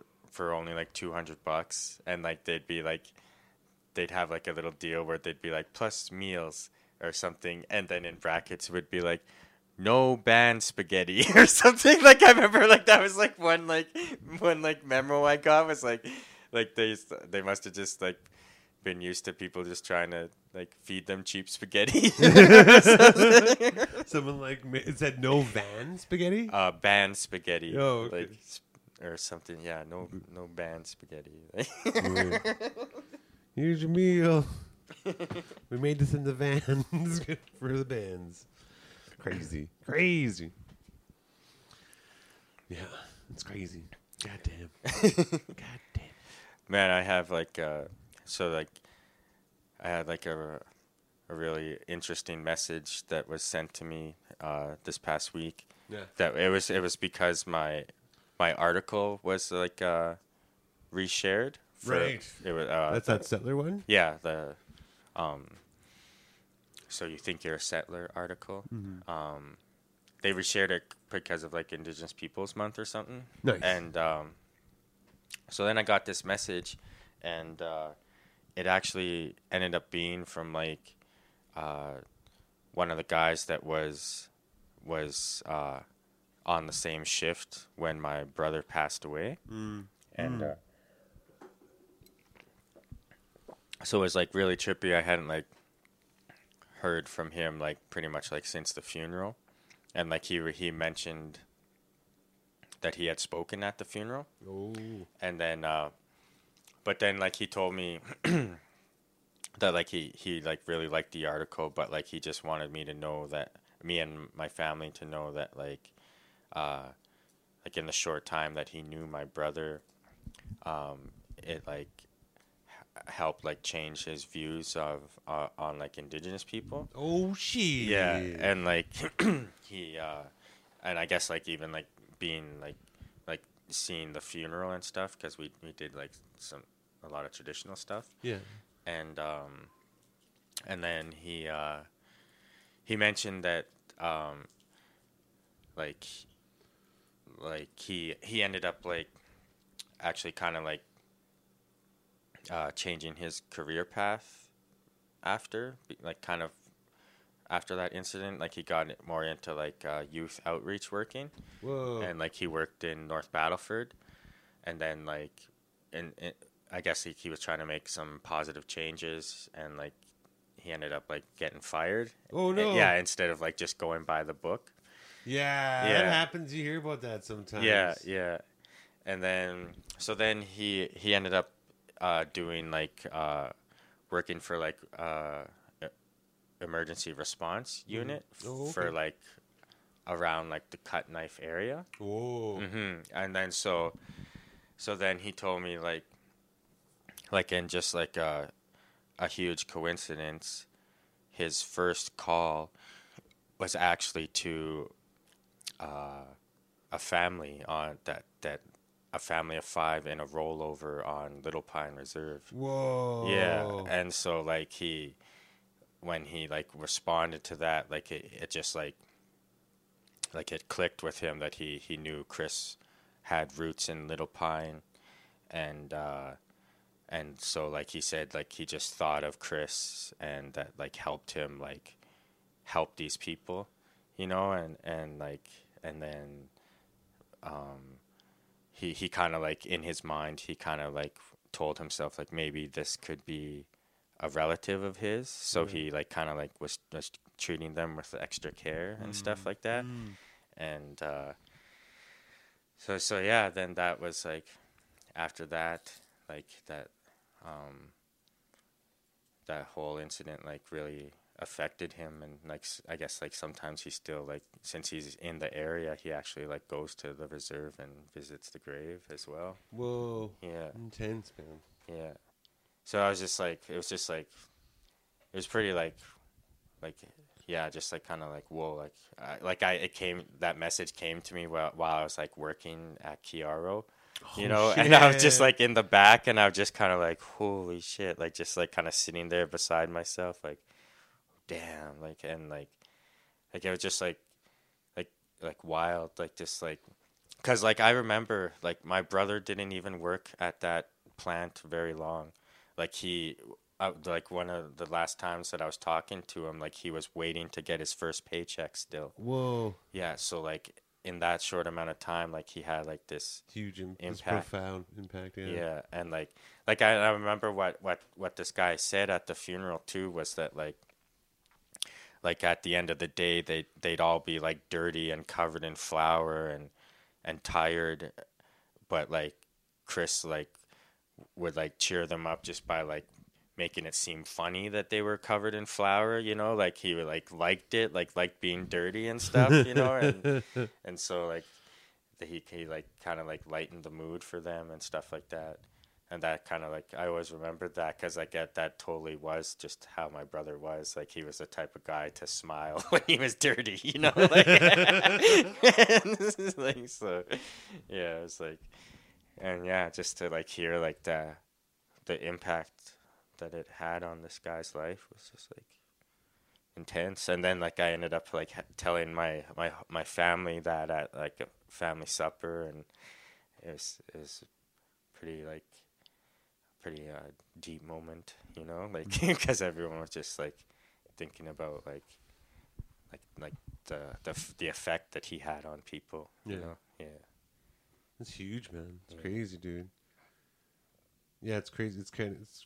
only like $200, and like they'd have like a little deal where they'd be like plus meals or something, and then in brackets it would be like, no band spaghetti or something. Like I remember like that was like one memo I got was like they must have just like been used to people just trying to like feed them cheap spaghetti. Someone like it said no van spaghetti? Band spaghetti. Oh, okay. Like or something. Yeah, no band spaghetti. Here's your meal. We made this in the van. This is good for the bands. Crazy. Yeah, it's crazy. God damn. Man, I have like, I had like a really interesting message that was sent to me this past week. Yeah. That it was because my article was like reshared. Right. It was that's that settler one. Yeah. The So You Think You're a Settler article. Mm-hmm. They reshared it because of like Indigenous Peoples Month or something. Nice. And so then I got this message, and it actually ended up being from like one of the guys that was on the same shift when my brother passed away. Mm. And so it was like really trippy. I hadn't like heard from him like pretty much like since the funeral, and like he mentioned that he had spoken at the funeral. Ooh. And then but then like he told me that like he like really liked the article, but like he just wanted me to know that me and my family to know that like in the short time that he knew my brother, it like helped like change his views of on like Indigenous people. Oh shit! Yeah, and like he and I guess like even like being like seeing the funeral and stuff, because we did like a lot of traditional stuff. Yeah, and then he mentioned that like he ended up like actually kind of like changing his career path after, like kind of after that incident. Like he got more into like youth outreach working. Whoa. And like he worked in North Battleford, and then like in I guess he was trying to make some positive changes, and like he ended up like getting fired. Oh no! Yeah, instead of like just going by the book. Yeah, that happens. You hear about that sometimes. Yeah. And then, he ended up doing like working for like emergency response unit for like around like the Cut Knife area. Oh. Mm-hmm. And then so then he told me like in just like a huge coincidence, his first call was actually to a family on that. A family of five in a rollover on Little Pine Reserve. Whoa. Yeah. And so like when he responded to that, like it just like it clicked with him that he knew Chris had roots in Little Pine. And so like he said, like he just thought of Chris, and that like helped him like help these people, you know, and then He kind of like in his mind, he kind of like told himself like maybe this could be a relative of his. So he like kind of like was treating them with extra care and stuff like that. And so yeah, then that was like after that, like that that whole incident like really affected him. And like I guess like sometimes he still like, since he's in the area, he actually like goes to the reserve and visits the grave as well. Whoa. Yeah. Intense, man. Yeah. So I was just like, it was just like, it was pretty like yeah, just like kind of like whoa, that message came to me while I was like working at Kiaro. You know, shit. And I was just like in the back, and I was just kind of like, holy shit, like just like kind of sitting there beside myself, like damn, like, and like it was just like wild, like just like, cause like I remember like my brother didn't even work at that plant very long. Like like one of the last times that I was talking to him, like he was waiting to get his first paycheck still. Whoa. Yeah. So like in that short amount of time, like he had like this huge impact, this profound impact. Yeah. Yeah. And like I remember what this guy said at the funeral too, was that like at the end of the day, they'd all be like dirty and covered in flour and tired, but like Chris like would like cheer them up just by like making it seem funny that they were covered in flour, you know, like he would like liked it, like liked being dirty and stuff, you know, and so like he like kind of like lightened the mood for them and stuff like that. And that kind of like, I always remembered that, because like that totally was just how my brother was. Like he was the type of guy to smile when he was dirty, you know. Like, like so, yeah. It was like, and yeah, just to like hear like the impact that it had on this guy's life was just like intense. And then like I ended up like telling my family that at like a family supper, and it was pretty like. Pretty deep moment, you know, like because everyone was just like thinking about like the effect that he had on people. Yeah. You know? Yeah, that's huge, man. It's crazy, dude. Yeah, it's crazy. It's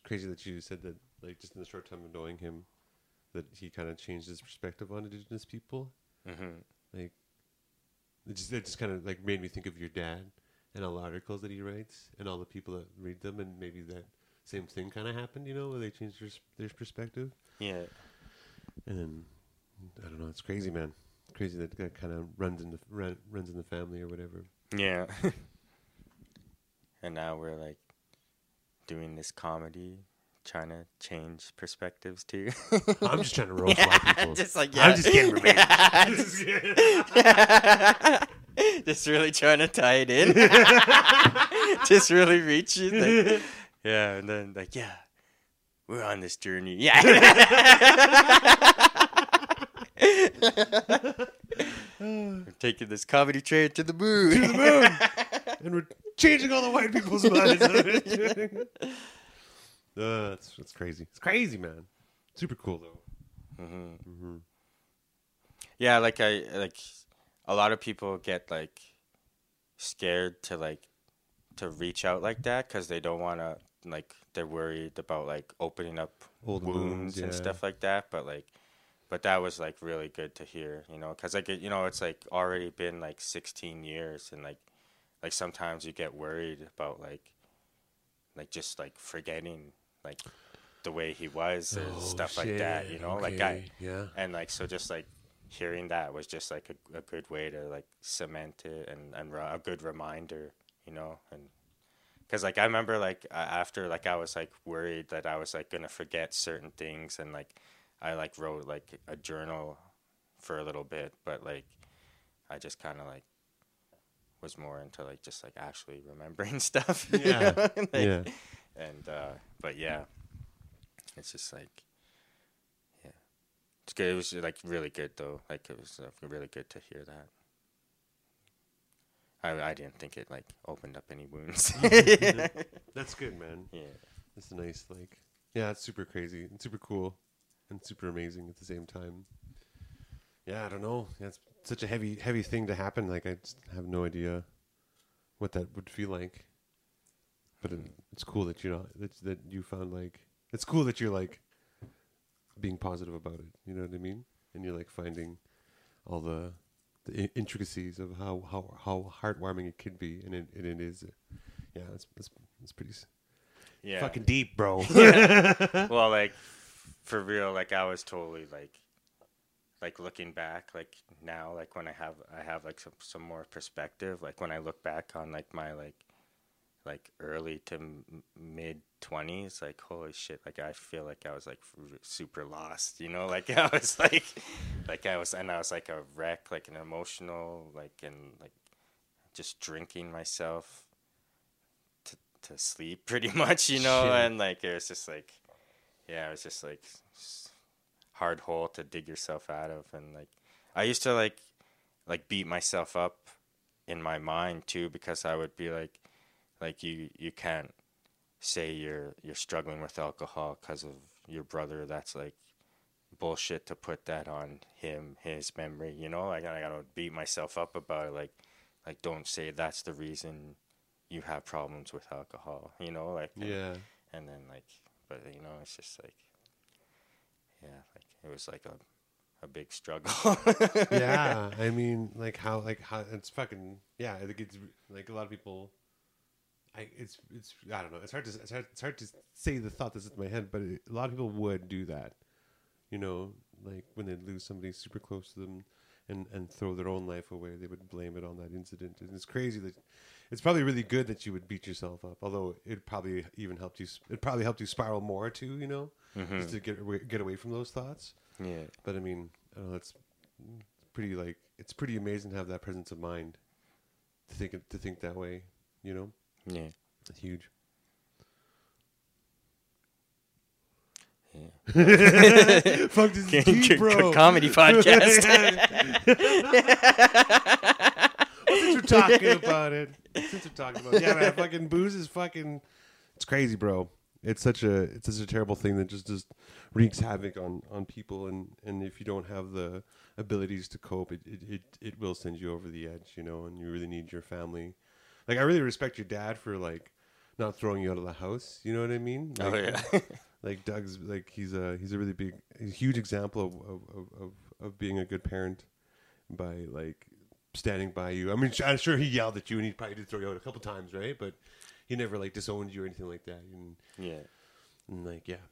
crazy that you said that. Like just in the short time of knowing him, that he kind of changed his perspective on Indigenous people. Mm-hmm. Like it just kind of like made me think of your dad. And all the articles that he writes, and all the people that read them, and maybe that same thing kind of happened, you know, where they changed their perspective. Yeah. And then, I don't know, it's crazy, man. Crazy that that kind of runs in the family or whatever. Yeah. And now we're like doing this comedy, trying to change perspectives too. I'm just trying to roll fly people. Just like, yeah. I'm just getting revenge. Just really trying to tie it in. Just really reaching. Like, yeah, and then like, yeah, we're on this journey. Yeah. We're taking this comedy train to the moon. And we're changing all the white people's minds. That's crazy. It's crazy, man. Super cool though. Mm-hmm. Mm-hmm. Yeah, like a lot of people get like scared to reach out like that because they don't want to like they're worried about like opening up old wounds and stuff like that. But that was like really good to hear, you know, because like you know it's like already been like 16 years, and like sometimes you get worried about like just like forgetting like the way he was and like that, you know, like and like so just like hearing that was just like a good way to like cement it and a good reminder, you know, and. Because, like, I remember, like, after, like, I was, like, worried that I was, like, going to forget certain things. And, like, I, like, wrote, like, a journal for a little bit. But, like, I just kind of, like, was more into, like, just, like, actually remembering stuff. Yeah. You know? And, like, and, but, yeah. It's just, like, yeah. It's good. It was, like, really good, though. Like, it was really good to hear that. I didn't think it, like, opened up any wounds. That's good, man. Yeah. It's nice, like... Yeah, it's super crazy and super cool and super amazing at the same time. Yeah, I don't know. Yeah, it's such a heavy, heavy thing to happen. Like, I just have no idea what that would feel like. But it's cool that you're not... That you found, like... It's cool that you're, like, being positive about it. You know what I mean? And you're, like, finding all the... The intricacies of how heartwarming it could be, and it is, yeah, it's pretty, fucking deep, bro. Yeah. Well, like for real, like I was totally like looking back, like now, like when I have like some more perspective, like when I look back on like my like early to mid 20s, like holy shit, like I feel like I was like super lost, you know, like I was like I was like a wreck, like an emotional, like, and like just drinking myself to sleep pretty much, you know. Shit. And like it was just like, yeah, it was just like hard hole to dig yourself out of. And like I used to like beat myself up in my mind too, because I would be like you can't say you're struggling with alcohol because of your brother. That's like bullshit to put that on him, his memory, you know. Like I gotta beat myself up about it. Like don't say that's the reason you have problems with alcohol, you know. Like yeah. And then like, but you know, it's just like, yeah, like it was like a big struggle. Yeah, I mean, like how it's fucking, yeah. I think it's like a lot of people. It's I don't know. It's hard to say the thought that's in my head, but a lot of people would do that, you know, like when they lose somebody super close to them, and throw their own life away, they would blame it on that incident. And it's crazy that it's probably really good that you would beat yourself up. Although it probably even helped you. It probably helped you spiral more too, you know, mm-hmm. just to get away from those thoughts. Yeah. But I mean, I don't know, it's pretty amazing to have that presence of mind to think that way, you know. Yeah, that's huge. Yeah. Fuck this deep, bro. Comedy podcast. Since we're talking about it, yeah, man. Fucking booze is fucking. It's crazy, bro. It's such a terrible thing that just wreaks havoc on people, and if you don't have the abilities to cope, it will send you over the edge, you know. And you really need your family. Like, I really respect your dad for, like, not throwing you out of the house. You know what I mean? Like, oh, yeah. Like, Doug's, like, he's a really big, huge example of being a good parent by, like, standing by you. I mean, I'm sure he yelled at you, and he probably did throw you out a couple times, right? But he never, like, disowned you or anything like that. And, yeah. And, like, yeah.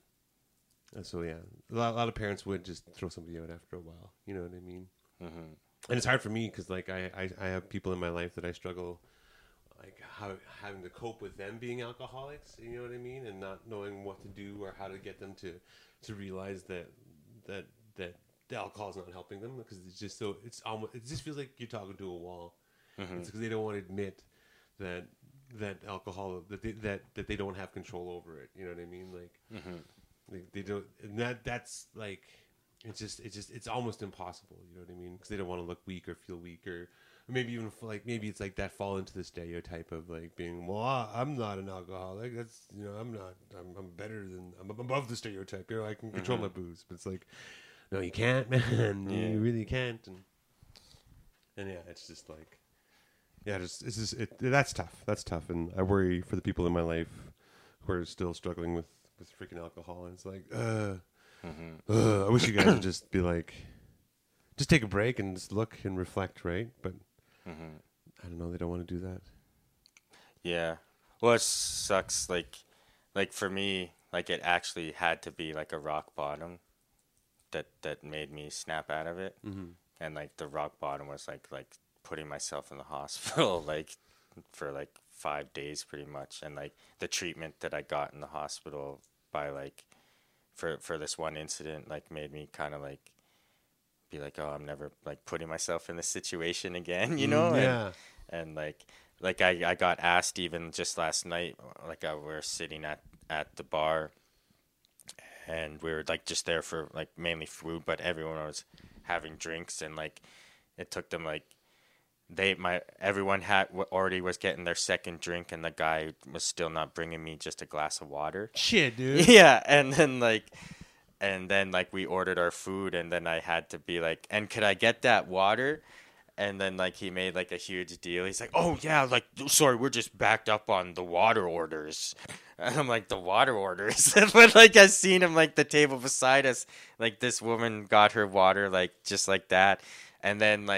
And so, yeah. A lot of parents would just throw somebody out after a while. You know what I mean? Mm-hmm. And it's hard for me because, like, I have people in my life that I struggle like how having to cope with them being alcoholics, you know what I mean, and not knowing what to do or how to get them to realize that the alcohol is not helping them, because it's just so it just feels like you're talking to a wall. Mm-hmm. It's because they don't want to admit that alcohol that they don't have control over it. You know what I mean? Like, mm-hmm. like they don't, and that's like it's just it's almost impossible. You know what I mean? Because they don't want to look weak or feel weak or. Maybe even like maybe it's like that fall into the stereotype of like being, well, I'm not an alcoholic. That's, you know, I'm better than, I'm above the stereotype. You know, I can control mm-hmm. my booze. But it's like, no, you can't, man. Yeah. You really can't. And yeah, it's just like, yeah, it's just that's tough. And I worry for the people in my life who are still struggling with freaking alcohol, and it's like, I wish you guys would just be like, just take a break and just look and reflect, right? But I don't know, they don't want to do that. Yeah. Well, it sucks. Like for me, like it actually had to be like a rock bottom that made me snap out of it. Mm-hmm. And like the rock bottom was like putting myself in the hospital, like for like 5 days pretty much. And like the treatment that I got in the hospital by like, for this one incident, like made me kind of like be like, oh, I'm never like putting myself in this situation again, you know? Yeah. And like I got asked even just last night, like we were sitting at the bar and we were like just there for like mainly food, but everyone was having drinks, and like it took them like everyone had already was getting their second drink, and the guy was still not bringing me just a glass of water. Shit, dude. Yeah, and then we ordered our food, and then I had to be like, and could I get that water? And then like he made like a huge deal. He's like, oh yeah, like sorry, we're just backed up on the water orders. And I'm like, the water orders? But like I seen him like the table beside us, like this woman got her water like just like that, and then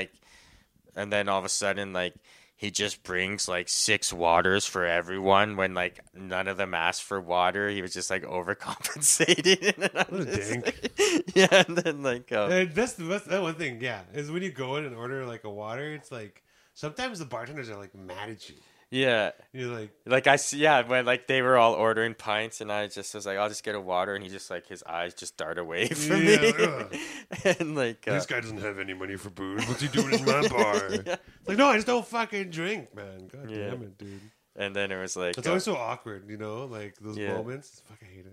all of a sudden, like, he just brings, like, 6 waters for everyone when, like, none of them asked for water. He was just, like, overcompensating. What a dink. Like, yeah, and then, like... That's one thing, yeah, is when you go in and order, like, a water, it's, like, sometimes the bartenders are, like, mad at you. Yeah. You're, like... when, like, they were all ordering pints, and I just was, like, I'll just get a water, and he just, like, his eyes just dart away from me. And like this guy doesn't have any money for booze. What's he doing in my bar? Yeah. Like, no, I just don't fucking drink, man. God damn it, dude. And then it was like it's always so awkward, you know, like those moments. Fuck, I hate it.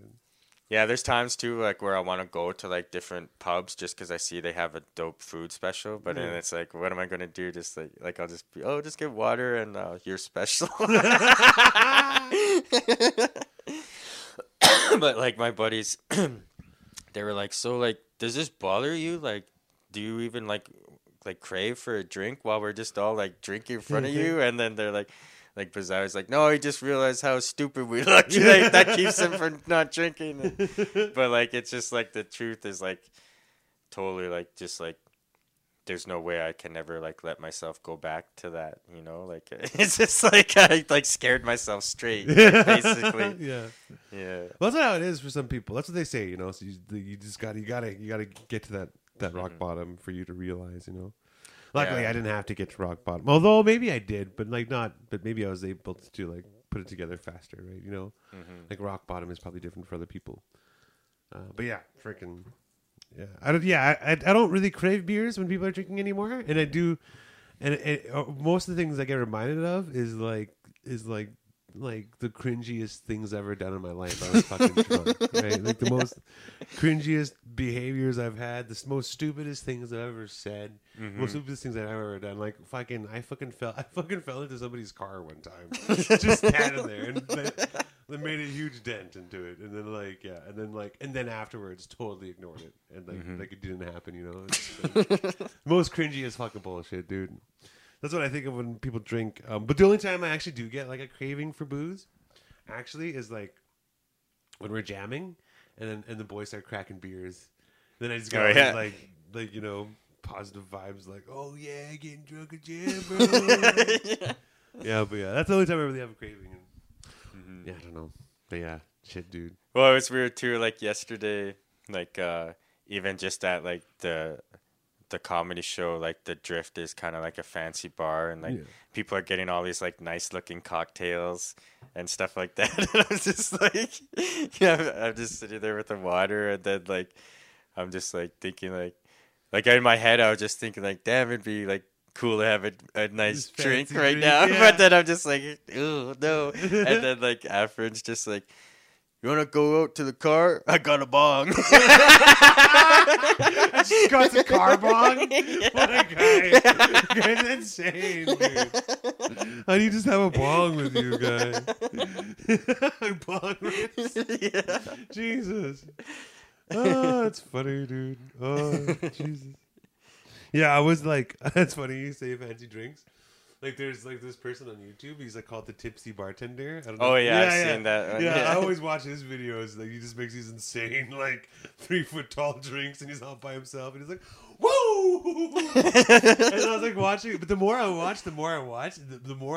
Yeah, there's times too, like where I want to go to like different pubs just because I see they have a dope food special, but then it's like, what am I gonna do? Just like I'll just be, oh, just get water and your special. But like my buddies, they were like, so like, does this bother you? Like, do you even like crave for a drink while we're just all like drinking in front of you? And then they're like Bazawey's like, no, he just realized how stupid we look. Like, that keeps him from not drinking. But like, it's just like the truth is like totally like just like there's no way I can ever like let myself go back to that. You know, like it's just like I like scared myself straight. Like, basically, yeah. Well, that's how it is for some people. That's what they say, you know. So you just gotta get to that rock bottom for you to realize, you know. Luckily, I didn't have to get to rock bottom. Although maybe I did, but like not. But maybe I was able to like put it together faster, right? You know, like rock bottom is probably different for other people. But yeah, freaking. Yeah, I don't really crave beers when people are drinking anymore, and I do, and most of the things I get reminded of is like the cringiest things I've ever done in my life. I was fucking drunk, right? Like the most cringiest behaviors I've had, the most stupidest things I've ever said, most stupidest things I've ever done. Like I fucking fell into somebody's car one time, just standing there, and they made a huge dent into it, and then afterwards totally ignored it, and like it didn't happen, you know. It's like, most cringiest fucking bullshit, dude. That's what I think of when people drink. But the only time I actually do get like a craving for booze, actually, is like when we're jamming, and the boys start cracking beers. Then I just got like you know, positive vibes, like, oh yeah, getting drunk at jam, bro. But that's the only time I really have a craving. Yeah, I don't know, but yeah, shit, dude. Well, it was weird too. Like yesterday, like even just at like the comedy show, like the Drift is kind of like a fancy bar, and like people are getting all these like nice looking cocktails and stuff like that. And I'm just like, I'm just sitting there with the water, and then like I'm just like thinking like in my head I was just thinking like, damn, it'd be like cool to have a nice drink right now, but then I'm just like, oh no. And then like Afrin's just like, you want to go out to the car? I got a bong. I just got the car bong? Yeah. What a guy. You guys are insane, dude. How do you just have a bong with you, guy? A bong with Jesus. Oh, that's funny, dude. Oh, Jesus. Yeah, I was like, that's funny you say fancy drinks. Like there's like this person on YouTube. He's like called the Tipsy Bartender. I don't know. Oh yeah, I've seen that. Yeah, I always watch his videos. Like he just makes these insane like 3 foot tall drinks, and he's all by himself, and he's like, "Whoa!" And I was like watching, but the more I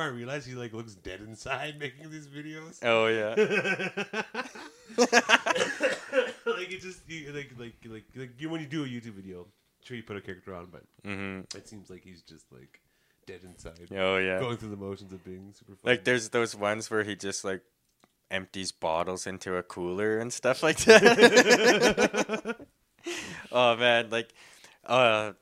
realize he like looks dead inside making these videos. Oh yeah. Like it just you when you do a YouTube video, sure you put a character on, but it seems like he's just like. Dead inside. Oh yeah, going through the motions of being super fun. Like there's those ones where he just like empties bottles into a cooler and stuff like that. Oh man, like I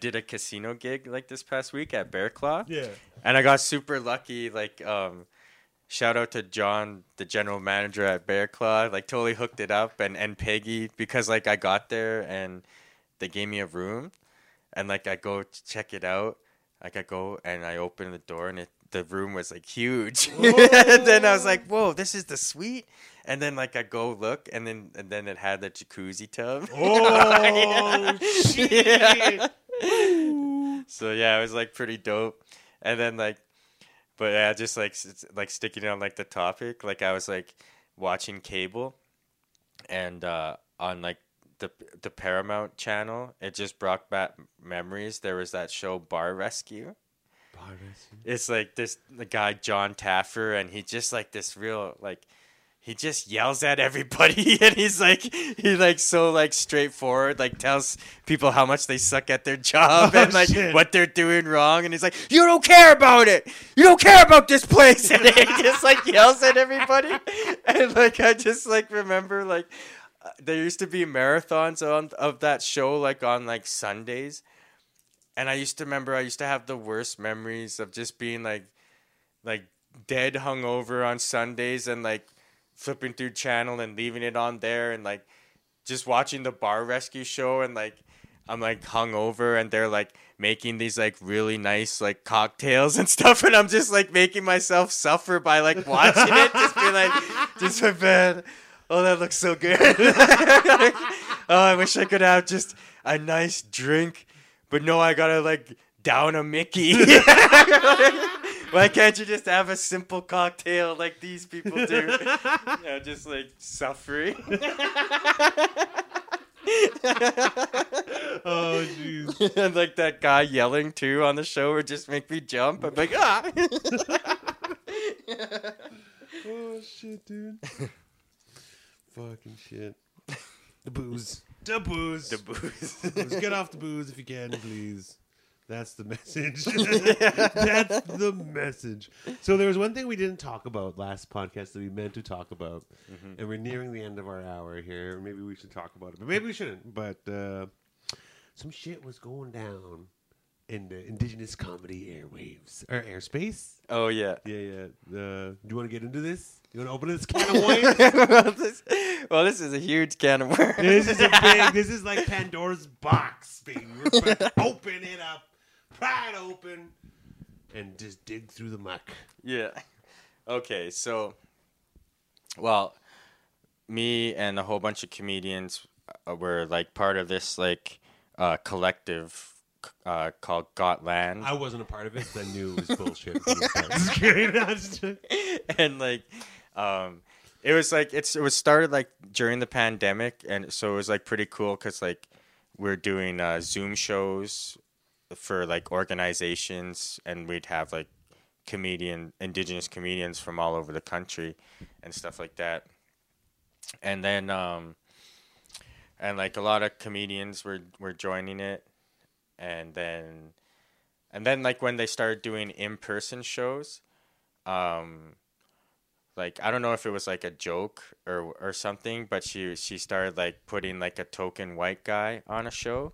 did a casino gig like this past week at Bear Claw. Yeah, and I got super lucky. Like shout out to John, the general manager at Bear Claw. Like totally hooked it up, and Peggy, because like I got there and they gave me a room, and like I go to check it out. Like I go and I open the door and the room was like huge. And then I was like, "Whoa, this is the suite." And then like I go look and then it had the jacuzzi tub. Oh, shit. Yeah. So yeah, it was like pretty dope. And then like, but yeah, just like sticking on like the topic. Like I was like watching cable, and on like. The Paramount channel, it just brought back memories. There was that show Bar Rescue. It's like this the guy John Taffer, and he just like this real like he just yells at everybody, and he's like so like straightforward, like tells people how much they suck at their job and like what they're doing wrong, and he's like, "You don't care about it. You don't care about this place." And he just like yells at everybody, and like I just like remember like. There used to be marathons of that show, like on like Sundays, and I used to have the worst memories of just being like dead hungover on Sundays and like flipping through channel and leaving it on there and like just watching the Bar Rescue show, and like I'm like hungover and they're like making these like really nice like cocktails and stuff, and I'm just like making myself suffer by like watching it, just be like just for bad. Oh, that looks so good. Oh, I wish I could have just a nice drink. But no, I gotta, like, down a Mickey. Why can't you just have a simple cocktail like these people do? You know, just, like, suffering. Oh, jeez. And, like, that guy yelling, too, on the show would just make me jump. I'm like, ah! Oh, shit, dude. Fucking shit. The booze. Get off the booze if you can, please. That's the message. That's the message. So there was one thing we didn't talk about last podcast that we meant to talk about. Mm-hmm. And we're nearing the end of our hour here. Maybe we should talk about it. But maybe we shouldn't. But some shit was going down in the Indigenous comedy airwaves. Or airspace. Oh, yeah. Yeah, yeah. Do you want to get into this? You want to open this can of worms? This is a huge can of worms. This is like Pandora's box, baby. We're about to open it up, pry it open, and just dig through the muck. Yeah. Okay, so, me and a whole bunch of comedians were like part of this like collective. Called Gotland. I wasn't a part of it, but I knew it was bullshit. And like, it was like it was started like during the pandemic, and so it was like pretty cool because like we're doing Zoom shows for like organizations, and we'd have like Indigenous comedians from all over the country and stuff like that. And then and like a lot of comedians were joining it. And then like when they started doing in-person shows, like I don't know if it was like a joke or something, but she started like putting like a token white guy on a show,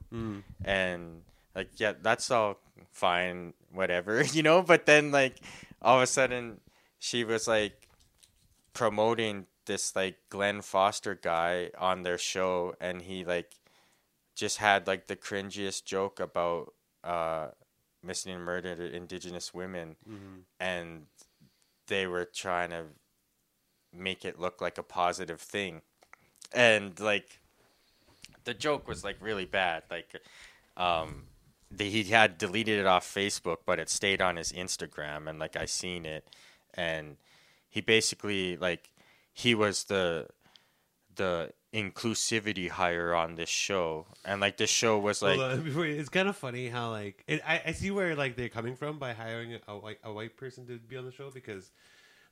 and like yeah, that's all fine, whatever, you know. But then like all of a sudden she was like promoting this like Glenn Foster guy on their show, and he like. Just had like the cringiest joke about missing and murdered Indigenous women, and they were trying to make it look like a positive thing, and like the joke was like really bad, like he had deleted it off Facebook, but it stayed on his Instagram, and like I seen it, and he basically like he was the inclusivity hire on this show, and like this show was like it's kind of funny how like I see where like they're coming from by hiring a white person to be on the show, because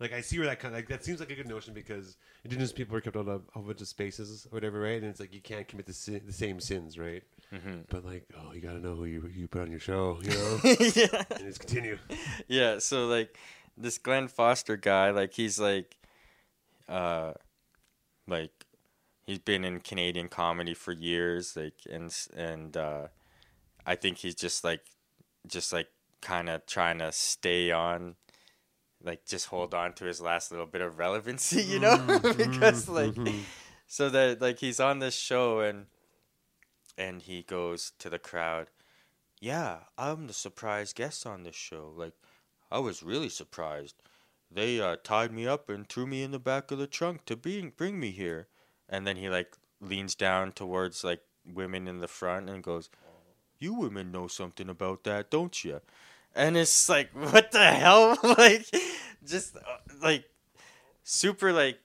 like I see where that kind of like that seems like a good notion, because Indigenous people are kept on a bunch of spaces or whatever, right? And it's like you can't commit the same sins, right? Mm-hmm. But like, oh, you gotta know who you put on your show, you know? Yeah. And just continue. Yeah. So like this Glenn Foster guy, like he's like he's been in Canadian comedy for years, like and I think he's just like kind of trying to stay on. Like, just hold on to his last little bit of relevancy, you know? Because, like, so that, like, he's on this show and he goes to the crowd, yeah, I'm the surprise guest on this show. Like, I was really surprised. They tied me up and threw me in the back of the trunk to bring me here. And then he, like, leans down towards, like, women in the front and goes, you women know something about that, don't you? And it's like, what the hell? Like, just like super like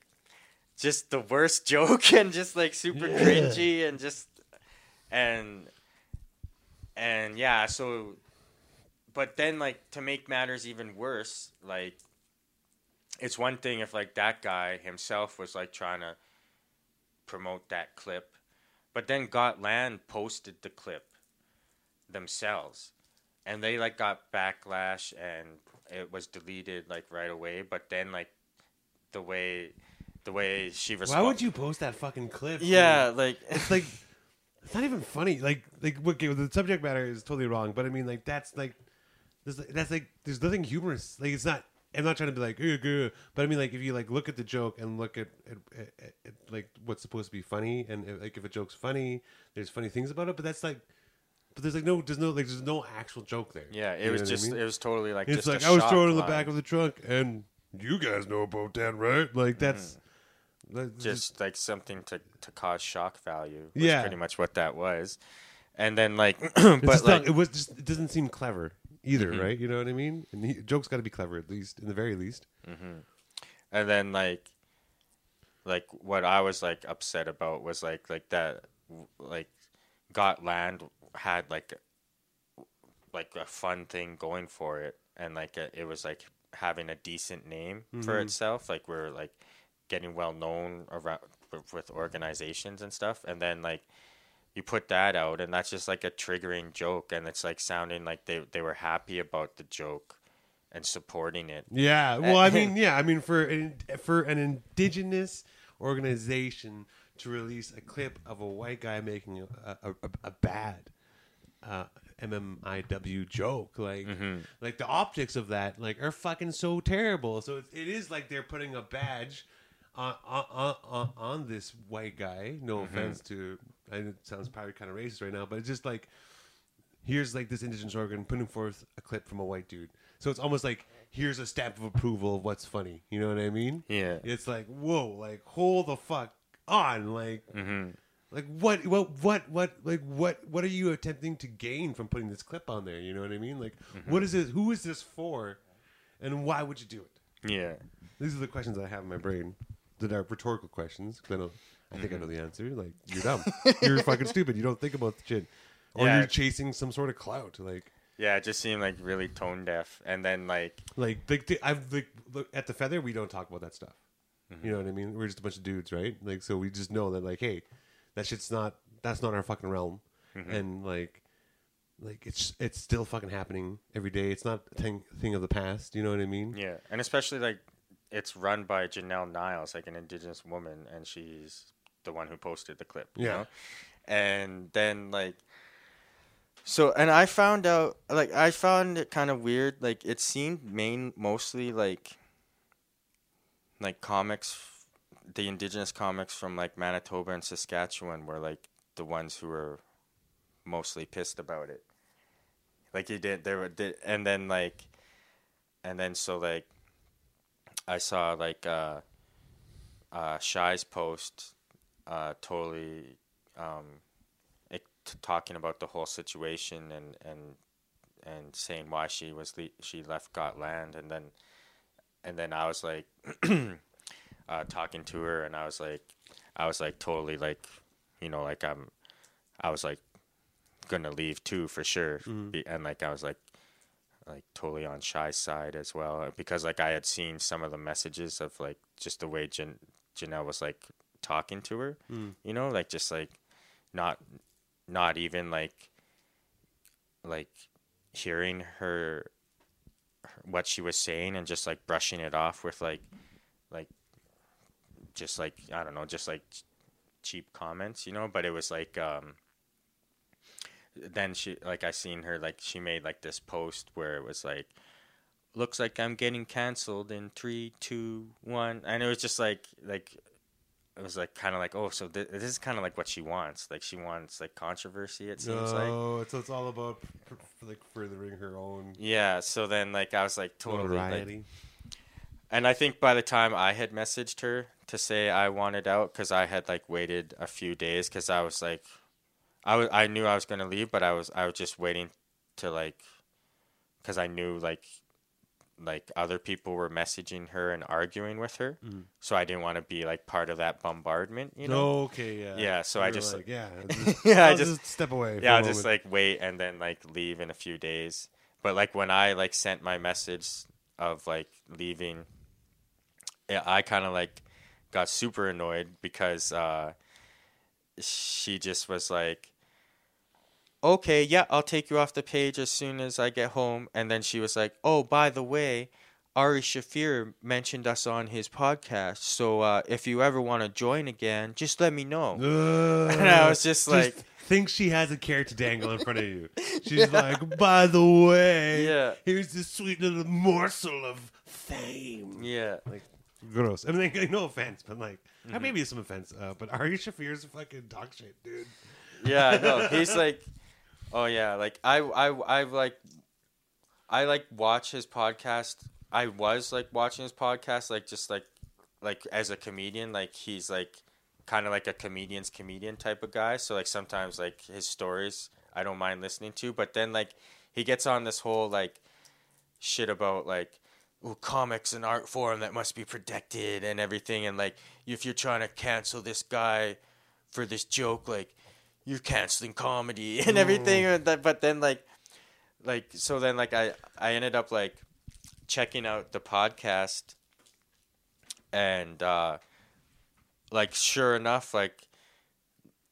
just the worst joke, and just like super cringy, and just and yeah. So, but then like to make matters even worse, like it's one thing if like that guy himself was like trying to promote that clip, but then Gotland posted the clip themselves. And they, like, got backlash, and it was deleted, like, right away. But then, like, the way she responded. Why would you post that fucking clip? Yeah, dude? Like... It's, like, it's not even funny. Like okay, the subject matter is totally wrong. But, I mean, like, that's, like... That's, like, there's nothing humorous. Like, it's not... I'm not trying to be like... But, I mean, like, if you, like, look at the joke and look at like, what's supposed to be funny. And, like, if a joke's funny, there's funny things about it. But that's, like... But there's like there's no actual joke there. Yeah, it was just, I mean? It was totally like, it's just like, I was thrown in the back of the trunk, and you guys know about that, right? Like that's like, just like something to cause shock value. Was pretty much what that was. And then like, but like not, it was just, it doesn't seem clever either, right? You know what I mean? And the joke's got to be clever at least, in the very least. Mm-hmm. And then like what I was like upset about was like that like Gotland had like a fun thing going for it, and like it was like having a decent name for itself, like we're like getting well known around with organizations and stuff, and then like you put that out and that's just like a triggering joke, and it's like sounding like they were happy about the joke and supporting it. Yeah, well, I mean for an Indigenous organization to release a clip of a white guy making a bad MMIW joke, like like the optics of that like are fucking so terrible. So it is like they're putting a badge on this white guy. No offense to, I know it sounds probably kind of racist right now, but it's just like, here's like this Indigenous organ putting forth a clip from a white dude. So it's almost like, here's a stamp of approval of what's funny. You know what I mean? Yeah. It's like, whoa, like hold the fuck on, like like what like what are you attempting to gain from putting this clip on there? You know what I mean? Like what is this, who is this for, and why would you do it? Yeah, these are the questions I have in my brain that are rhetorical questions, because I think I know the answer. Like, you're dumb. You're fucking stupid. You don't think about the shit, or you're chasing some sort of clout. Like, yeah, it just seemed like really tone deaf. And then at the Feather, we don't talk about that stuff. You know what I mean? We're just a bunch of dudes, right? Like, so we just know that, like, hey, that shit's not, that's not our fucking realm. And like it's still fucking happening every day. It's not a thing of the past. You know what I mean? Yeah, and especially like it's run by Janelle Niles, like an Indigenous woman, and she's the one who posted the clip. You know? And then like, so, and I found it kind of weird. Like, it seemed mostly like comics, the Indigenous comics from like Manitoba and Saskatchewan were like the ones who were mostly pissed about it. Like, you did, there were, and then I saw like Shai's post totally talking about the whole situation and saying why she was she left Gotland, and then I was like talking to her, and I was like totally like, you know, like I was like gonna leave too for sure, and like I was like totally on shy's side as well, because like I had seen some of the messages of like just the way Janelle was like talking to her, you know, like just like not even like hearing her what she was saying, and just like brushing it off with like just like, I don't know, just like cheap comments, you know. But it was like then she, like, I seen her, like, she made, like, this post where it was, like, looks like I'm getting canceled in 3, 2, 1. And it was just, like, it was, like, kind of, like, oh, so this is kind of, like, what she wants. Like, she wants, like, controversy, it seems like. Oh, so it's all about, like, furthering her own. Yeah, so then, like, I was, like, totally, like, and I think by the time I had messaged her to say I wanted out, because I had, like, waited a few days, because I was, like, I knew I was gonna leave, but I was just waiting to like, because I knew like other people were messaging her and arguing with her, so I didn't want to be like part of that bombardment, you know. Oh, okay, yeah. Yeah, so I just like, yeah, yeah, I just step away. Yeah, I'll just like wait and then like leave in a few days. But like when I like sent my message of like leaving, I kind of like got super annoyed because she just was like, okay, yeah, I'll take you off the page as soon as I get home. And then she was like, oh, by the way, Ari Shafir mentioned us on his podcast. So if you ever want to join again, just let me know. And I was just like... thinks she has a carrot to dangle in front of you. She's like, by the way, here's this sweet little morsel of fame. Yeah. Like, gross. I mean, like, no offense, but like, maybe some offense, but Ari Shafir's fucking dog shit, dude. Yeah, no, he's like... Oh yeah, like I watch his podcast. I was like watching his podcast, like just like as a comedian, like he's like kind of like a comedian's comedian type of guy. So like sometimes like his stories I don't mind listening to, but then like he gets on this whole like shit about like, ooh, comics, an art form that must be protected and everything, and like if you're trying to cancel this guy for this joke, like, you're canceling comedy and everything. But then like so then like I ended up like checking out the podcast, and like sure enough, like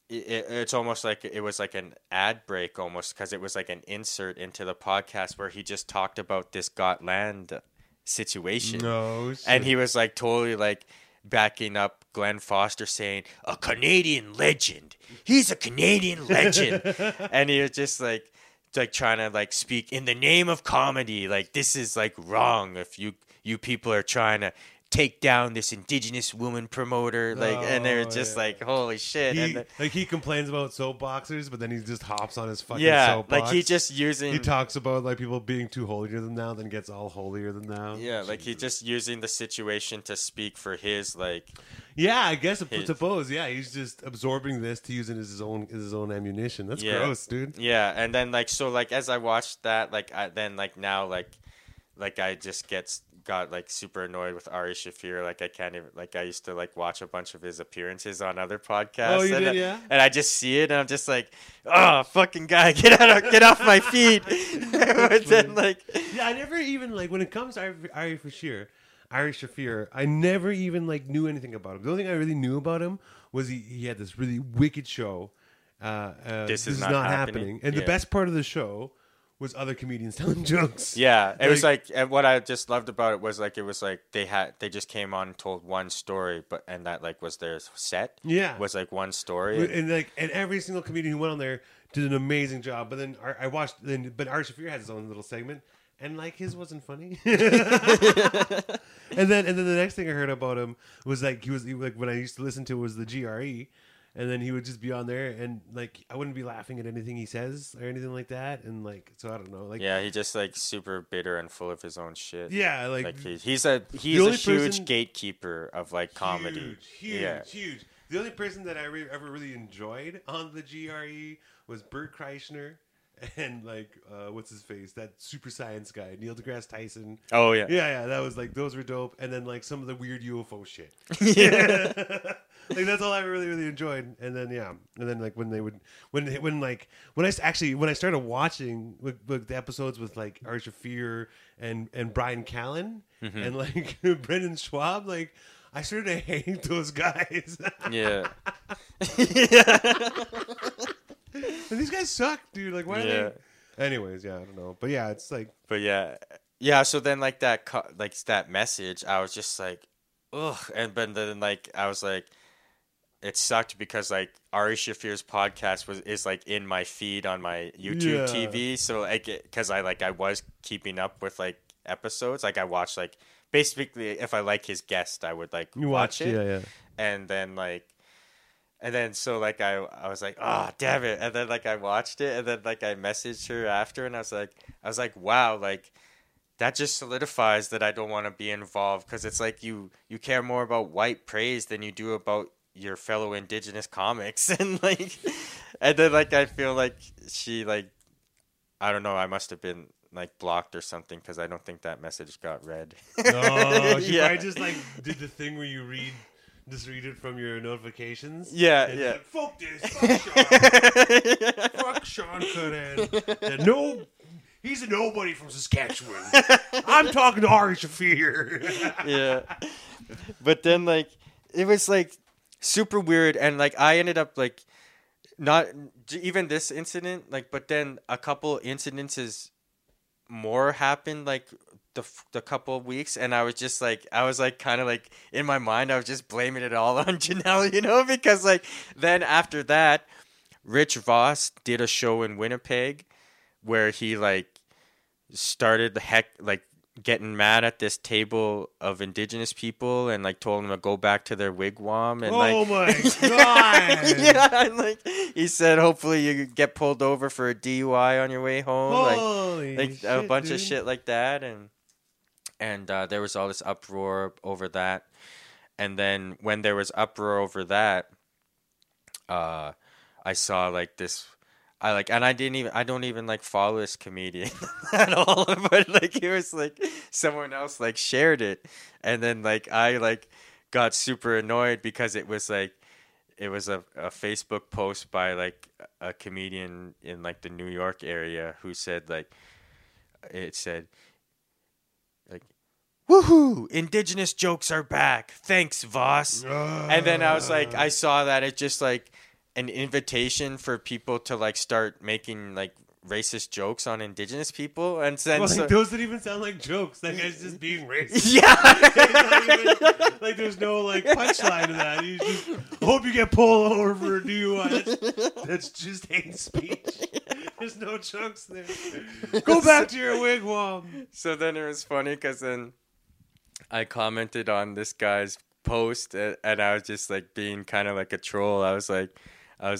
it's almost like it was like an ad break almost, because it was like an insert into the podcast where he just talked about this Gotland situation. No shit. And he was like totally like backing up Glenn Foster saying, a Canadian legend. He's a Canadian legend. And he was just like trying to like speak in the name of comedy. Like, this is like wrong if you people are trying to take down this indigenous woman promoter. Like, and they're just like, holy shit. Like he complains about soapboxers, but then he just hops on his fucking soapbox. Like he talks about like people being too holier than thou, then gets all holier than thou. Yeah. Jesus. Like he's just using the situation to speak for his like. Yeah, I guess suppose. Yeah, he's just absorbing this to use it as his own ammunition. That's gross, dude. Yeah, and then like so like as I watched that, like I, then like now like I just got like super annoyed with Ari Shafir. Like I can't even, like I used to like watch a bunch of his appearances on other podcasts. Oh, you did, yeah? And I just see it and I'm just like, oh, fucking guy, get off my feet. But then like, yeah, I never even like when it comes to Ari Shafir, I never even like knew anything about him. The only thing I really knew about him was he had this really wicked show. This is not happening. And the best part of the show was other comedians telling jokes. Yeah, it was like, and what I just loved about it was like they just came on and told one story, but and that like was their set. Yeah, was like one story, and every single comedian who went on there did an amazing job. But then but Ari Shafir had his own little segment, and like his wasn't funny. and then the next thing I heard about him was like he like when I used to listen to was the GRE. And then he would just be on there, and like I wouldn't be laughing at anything he says or anything like that, and like so I don't know, like yeah, he just like super bitter and full of his own shit. Yeah, like he's a huge gatekeeper of like comedy. Huge, yeah. The only person that I ever really enjoyed on the GRE was Bert Kreischer and what's his face? That super science guy, Neil deGrasse Tyson. Oh yeah. Yeah. That was those were dope. And then some of the weird UFO shit. Yeah. That's all I really enjoyed. And then when I started watching the episodes with Ari Shafir and Brian Callen and Brendan Schwab, I started to hate those guys. Yeah. And these guys suck, dude. Why are they? Anyways, I don't know. But yeah, it's like. But yeah, yeah. So then, that message, I was just like, ugh. And but then, I was like, it sucked because Ari Shafir's podcast is in my feed on my YouTube TV. So because I was keeping up with episodes. I watched basically if I his guest, I would watch it. Yeah. And then I was like, oh, damn it. And then I watched it, and then I messaged her after, and I was like, wow, that just solidifies that I don't want to be involved, because it's you care more about white praise than you do about your fellow indigenous comics. And and then I feel she I don't know, I must have been blocked or something, because I don't think that message got read. No, she probably just did the thing where you read it from your notifications. Yeah. Fuck this, fuck Sean Curran. No, he's a nobody from Saskatchewan. I'm talking to Ari Shafir. Yeah, but then it was super weird, and I ended up not even this incident. But then a couple incidences more happened the couple of weeks, and I was just I was kind of in my mind I was just blaming it all on Janelle, because then after that Rich Voss did a show in Winnipeg where he started getting mad at this table of indigenous people and told them to go back to their wigwam, and my god. Yeah, and he said hopefully you get pulled over for a DUI on your way home. Holy shit, a bunch of shit like that, and there was all this uproar over that. And then when there was uproar over that, I saw this and I don't even follow this comedian at all, but it was someone else shared it, and then I got super annoyed because it was a Facebook post by a comedian in the New York area who said woohoo! Indigenous jokes are back. Thanks, Voss. And then I was I saw that it's just an invitation for people to start making racist jokes on indigenous people, and then those that even sound like jokes. That guy's just being racist. Yeah. There's no punchline to that. You just hope you get pulled over for a DUI. That's just hate speech. There's no jokes there. Go back to your wigwam. So then it was funny because then I commented on this guy's post, and I was just being kind of a troll. I was like, oh,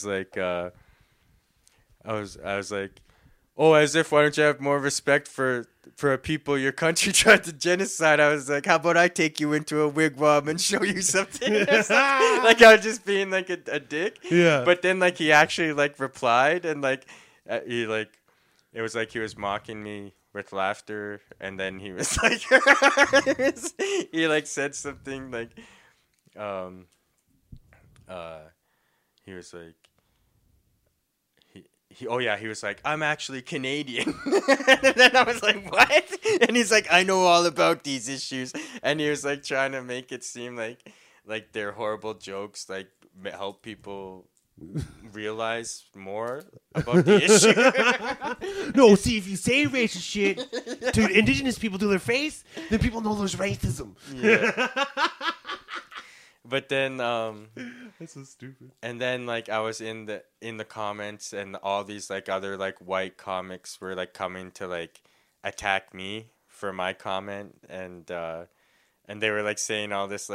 as if, why don't you have more respect for a people your country tried to genocide? I was like, how about I take you into a wigwam and show you something? I was just being a dick. Yeah. But then he actually replied, and he it was he was mocking me with laughter, and then he was he said something he was like. He was like, I'm actually Canadian. And then I was like, what? And he's like, I know all about these issues. And he was trying to make it seem like their horrible jokes help people realize more about the issue. No, see, if you say racist shit to indigenous people to their face, then people know there's racism. Yeah. But then, that's so stupid. And then, I was in the comments, and all these other white comics were coming to attack me for my comment, and they were saying all this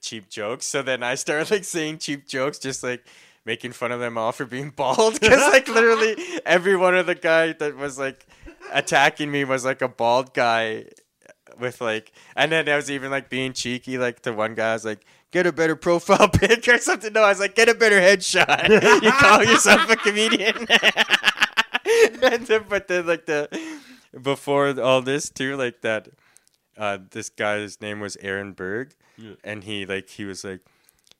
cheap jokes. So then I started saying cheap jokes, just making fun of them all for being bald, because literally every one of the guy that was attacking me was a bald guy. With and then I was even being cheeky. The one guy I was like, get a better profile picture or something. No, I was like, get a better headshot. You call yourself a comedian? And then, but then, like, the before all this too, like that, this guy, his name was Aaron Berg, yeah. And he was like,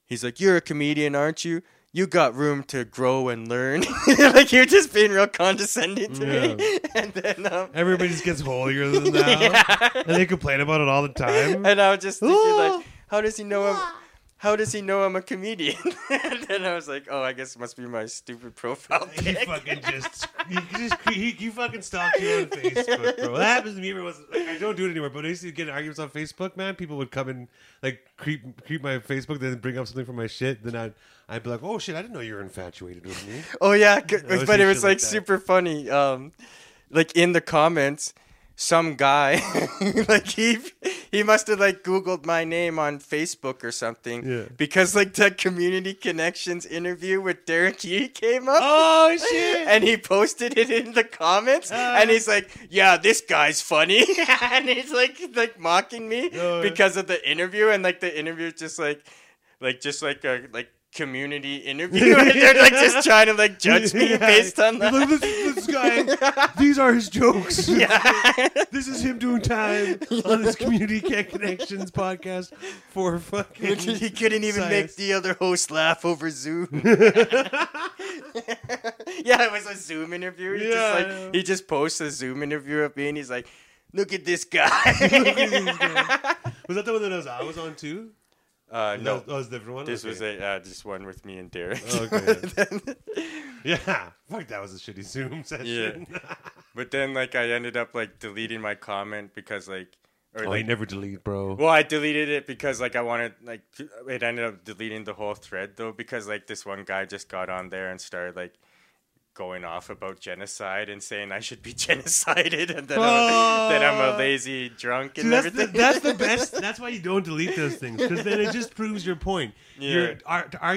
he's like, you're a comedian, aren't you? You got room to grow and learn. Like, you're just being real condescending to me. And then everybody just gets holier than thou. Yeah. And they complain about it all the time. And I was just thinking, like, how does he know I'm a comedian? And then I was like, oh, I guess it must be my stupid profile pic. He fucking stalked you on Facebook, bro. That happens to me. I don't do it anymore, but I used to get in arguments on Facebook, man. People would come and like creep my Facebook, then bring up something from my shit. Then I'd be like, oh shit, I didn't know you were infatuated with me. Oh yeah, but it was like super funny. Like in the comments, some guy, like he must have like Googled my name on Facebook or something, because like the Community Connections interview with Derek Yee came up. Oh shit! And he posted it in the comments, and he's like, "Yeah, this guy's funny," and he's like mocking me because of the interview, and like the interview just like a community interview, and they're like just trying to like judge me based on that. Look, this guy, these are his jokes. Yeah. This is him doing time on this Community Connections podcast for fucking. He couldn't even make the other host laugh over Zoom. Yeah, it was a Zoom interview. He just posts a Zoom interview of me, and he's like, "Look at this guy." Was that the one that I was on too? No, that was a different one. This was just one with me and Derek. Oh, okay. Yeah, fuck, that was a shitty Zoom session. Yeah. But then, like, I ended up like deleting my comment because, like, I never delete, bro. Well, I deleted it because, like, I wanted, like, it ended up deleting the whole thread though because, like, this one guy just got on there and started like going off about genocide and saying I should be genocided and that I'm a lazy drunk and everything. That's the best. That's why you don't delete those things, because then it just proves your point. Yeah.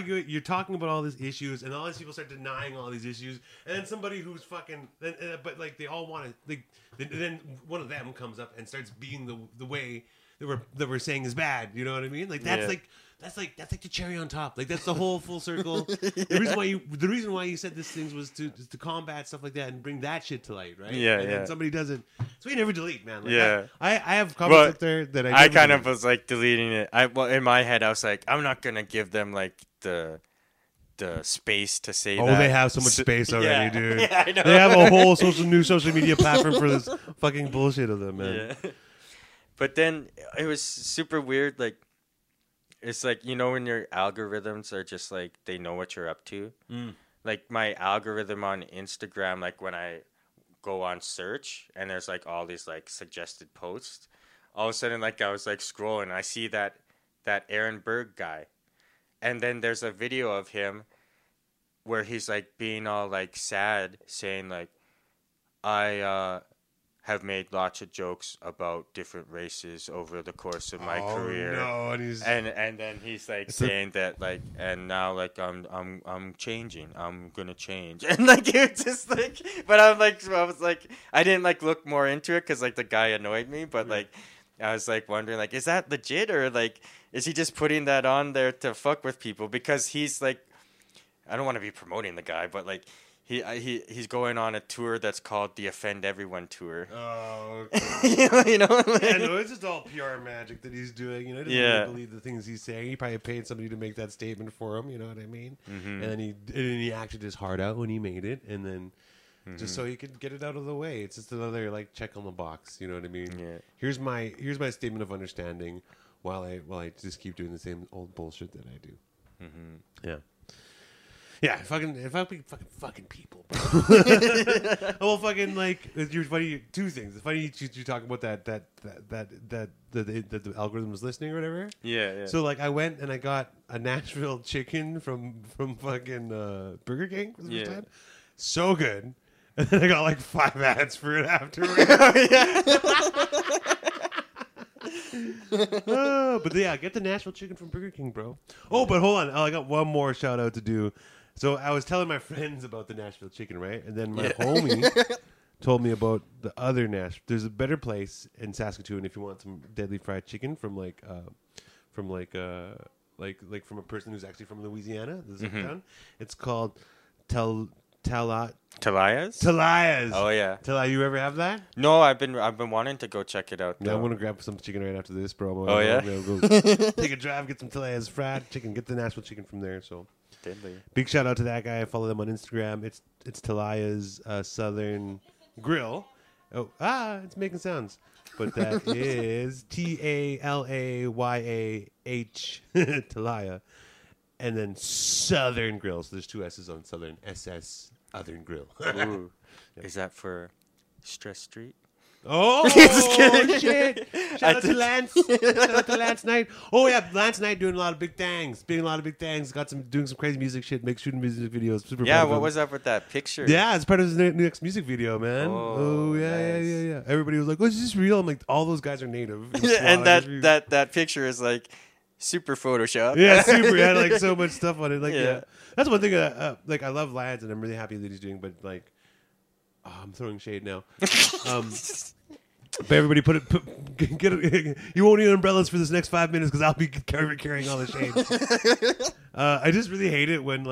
You're talking about all these issues, and all these people start denying all these issues, and then somebody who's fucking, but like they all want to, like, then one of them comes up and starts being the way that we're saying is bad. You know what I mean? Like that's like. That's like the cherry on top. Like that's the whole full circle. The reason why you said these things was to combat stuff like that and bring that shit to light, right? Yeah, and then somebody does it. So you never delete, man. Like, yeah, I have comments up there that I kind of was like deleting it. In my head I was like, I'm not gonna give them like the space to say that. Oh, they have so much space already, dude. Yeah, I know. They have a whole new social media platform for this fucking bullshit of them, man. Yeah. But then it was super weird, like. It's like, you know, when your algorithms are just like, they know what you're up to. Mm. Like my algorithm on Instagram, like when I go on search and there's like all these like suggested posts, all of a sudden, like I was like scrolling, I see that Aaron Berg guy. And then there's a video of him where he's like being all like sad, saying like, I have made lots of jokes about different races over the course of my career. No, and then he's like saying that like, and now like I'm changing. I'm gonna change. And like it just like, but I'm like, I was like, I didn't like look more into it because like the guy annoyed me, but like I was like wondering like, is that legit or like is he just putting that on there to fuck with people? Because he's like, I don't want to be promoting the guy, but like He's going on a tour that's called the Offend Everyone Tour. Oh, okay. You know, like, yeah, no, it's just all PR magic that he's doing. You know, he doesn't really believe the things he's saying. He probably paid somebody to make that statement for him. You know what I mean? Mm-hmm. And then he acted his heart out when he made it, and then just so he could get it out of the way. It's just another like check on the box. You know what I mean? Yeah. Here's my statement of understanding. While I just keep doing the same old bullshit that I do. Mm-hmm. Yeah. Yeah, fucking people, bro. Well, fucking like it's funny. Two things. It's funny you talk about that the algorithm was listening or whatever. Yeah, yeah. So like I went and I got a Nashville chicken from fucking Burger King for the first time. So good. And then I got like 5 ads for it afterwards. But yeah, get the Nashville chicken from Burger King, bro. Oh, but hold on. I got one more shout out to do. So I was telling my friends about the Nashville chicken, right? And then my homie told me about the other Nashville. There's a better place in Saskatoon if you want some deadly fried chicken from like like from a person who's actually from Louisiana, the zip town. It's called Talaya's. Oh yeah, Talaya. You ever have that? No, I've been wanting to go check it out. Yeah, I want to grab some chicken right after this promo. Oh yeah, go take a drive, get some Talaya's fried chicken, get the Nashville chicken from there. So deadly. Big shout out to that guy. I follow them on Instagram. It's Talaya's Southern Grill. It's making sounds. But that is Talayah, Talaya, and then Southern Grill. So there's two S's on Southern. SS Southern Grill. Ooh. Yep. Is that for Stress Street? Oh, shit. Shout out to Lance Knight. Oh, yeah. Lance Knight doing a lot of big things. Doing some crazy music shit. Makes shooting music videos. Super yeah, what was up with that picture? Yeah, it's part of his next music video, man. Oh, yeah. Everybody was like, oh, is this real? I'm like, all those guys are native. And that picture is like super Photoshop. Yeah, super. It had like so much stuff on it. Like, yeah. That's one thing that, like, I love Lance and I'm really happy that he's doing, but like, oh, I'm throwing shade now. But everybody get you won't need umbrellas for this next 5 minutes because I'll be carrying all the shade. I just really hate it when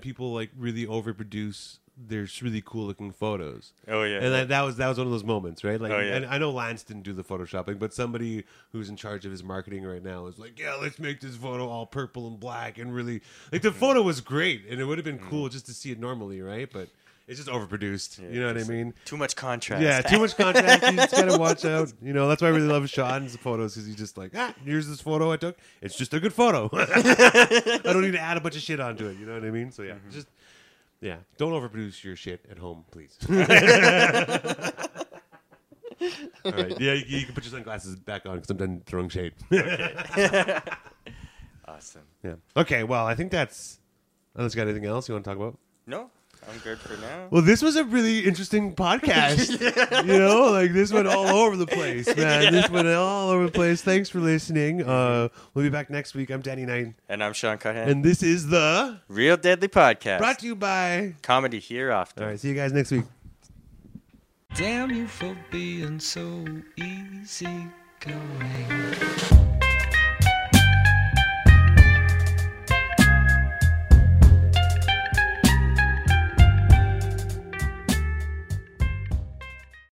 people like really overproduce their really cool looking photos. Oh yeah. And that was one of those moments, right? Like, oh, yeah. And I know Lance didn't do the photoshopping, but somebody who's in charge of his marketing right now is like, yeah, let's make this photo all purple and black and really like the photo was great and it would have been cool just to see it normally, right? But it's just overproduced. Yeah, you know what I mean? Too much contrast. Yeah, too much contrast. You just gotta watch out. You know, that's why I really love Sean's photos because he's just like, here's this photo I took. It's just a good photo. I don't need to add a bunch of shit onto it. You know what I mean? So yeah, just don't overproduce your shit at home, please. All right. Yeah, you can put your sunglasses back on because I'm done throwing shade. Okay. Awesome. Yeah. Okay. Well, I think that's. Unless you got anything else you want to talk about? No. I'm good for now. Well, this was a really interesting podcast. Yeah. You know, like this went all over the place, man. Yeah. This went all over the place. Thanks for listening. We'll be back next week. I'm Danny Knight. And I'm Sean Cuthan. And this is the Real Deadly Podcast. Brought to you by Comedy Hereafter. All right, see you guys next week. Damn you for being so easy going.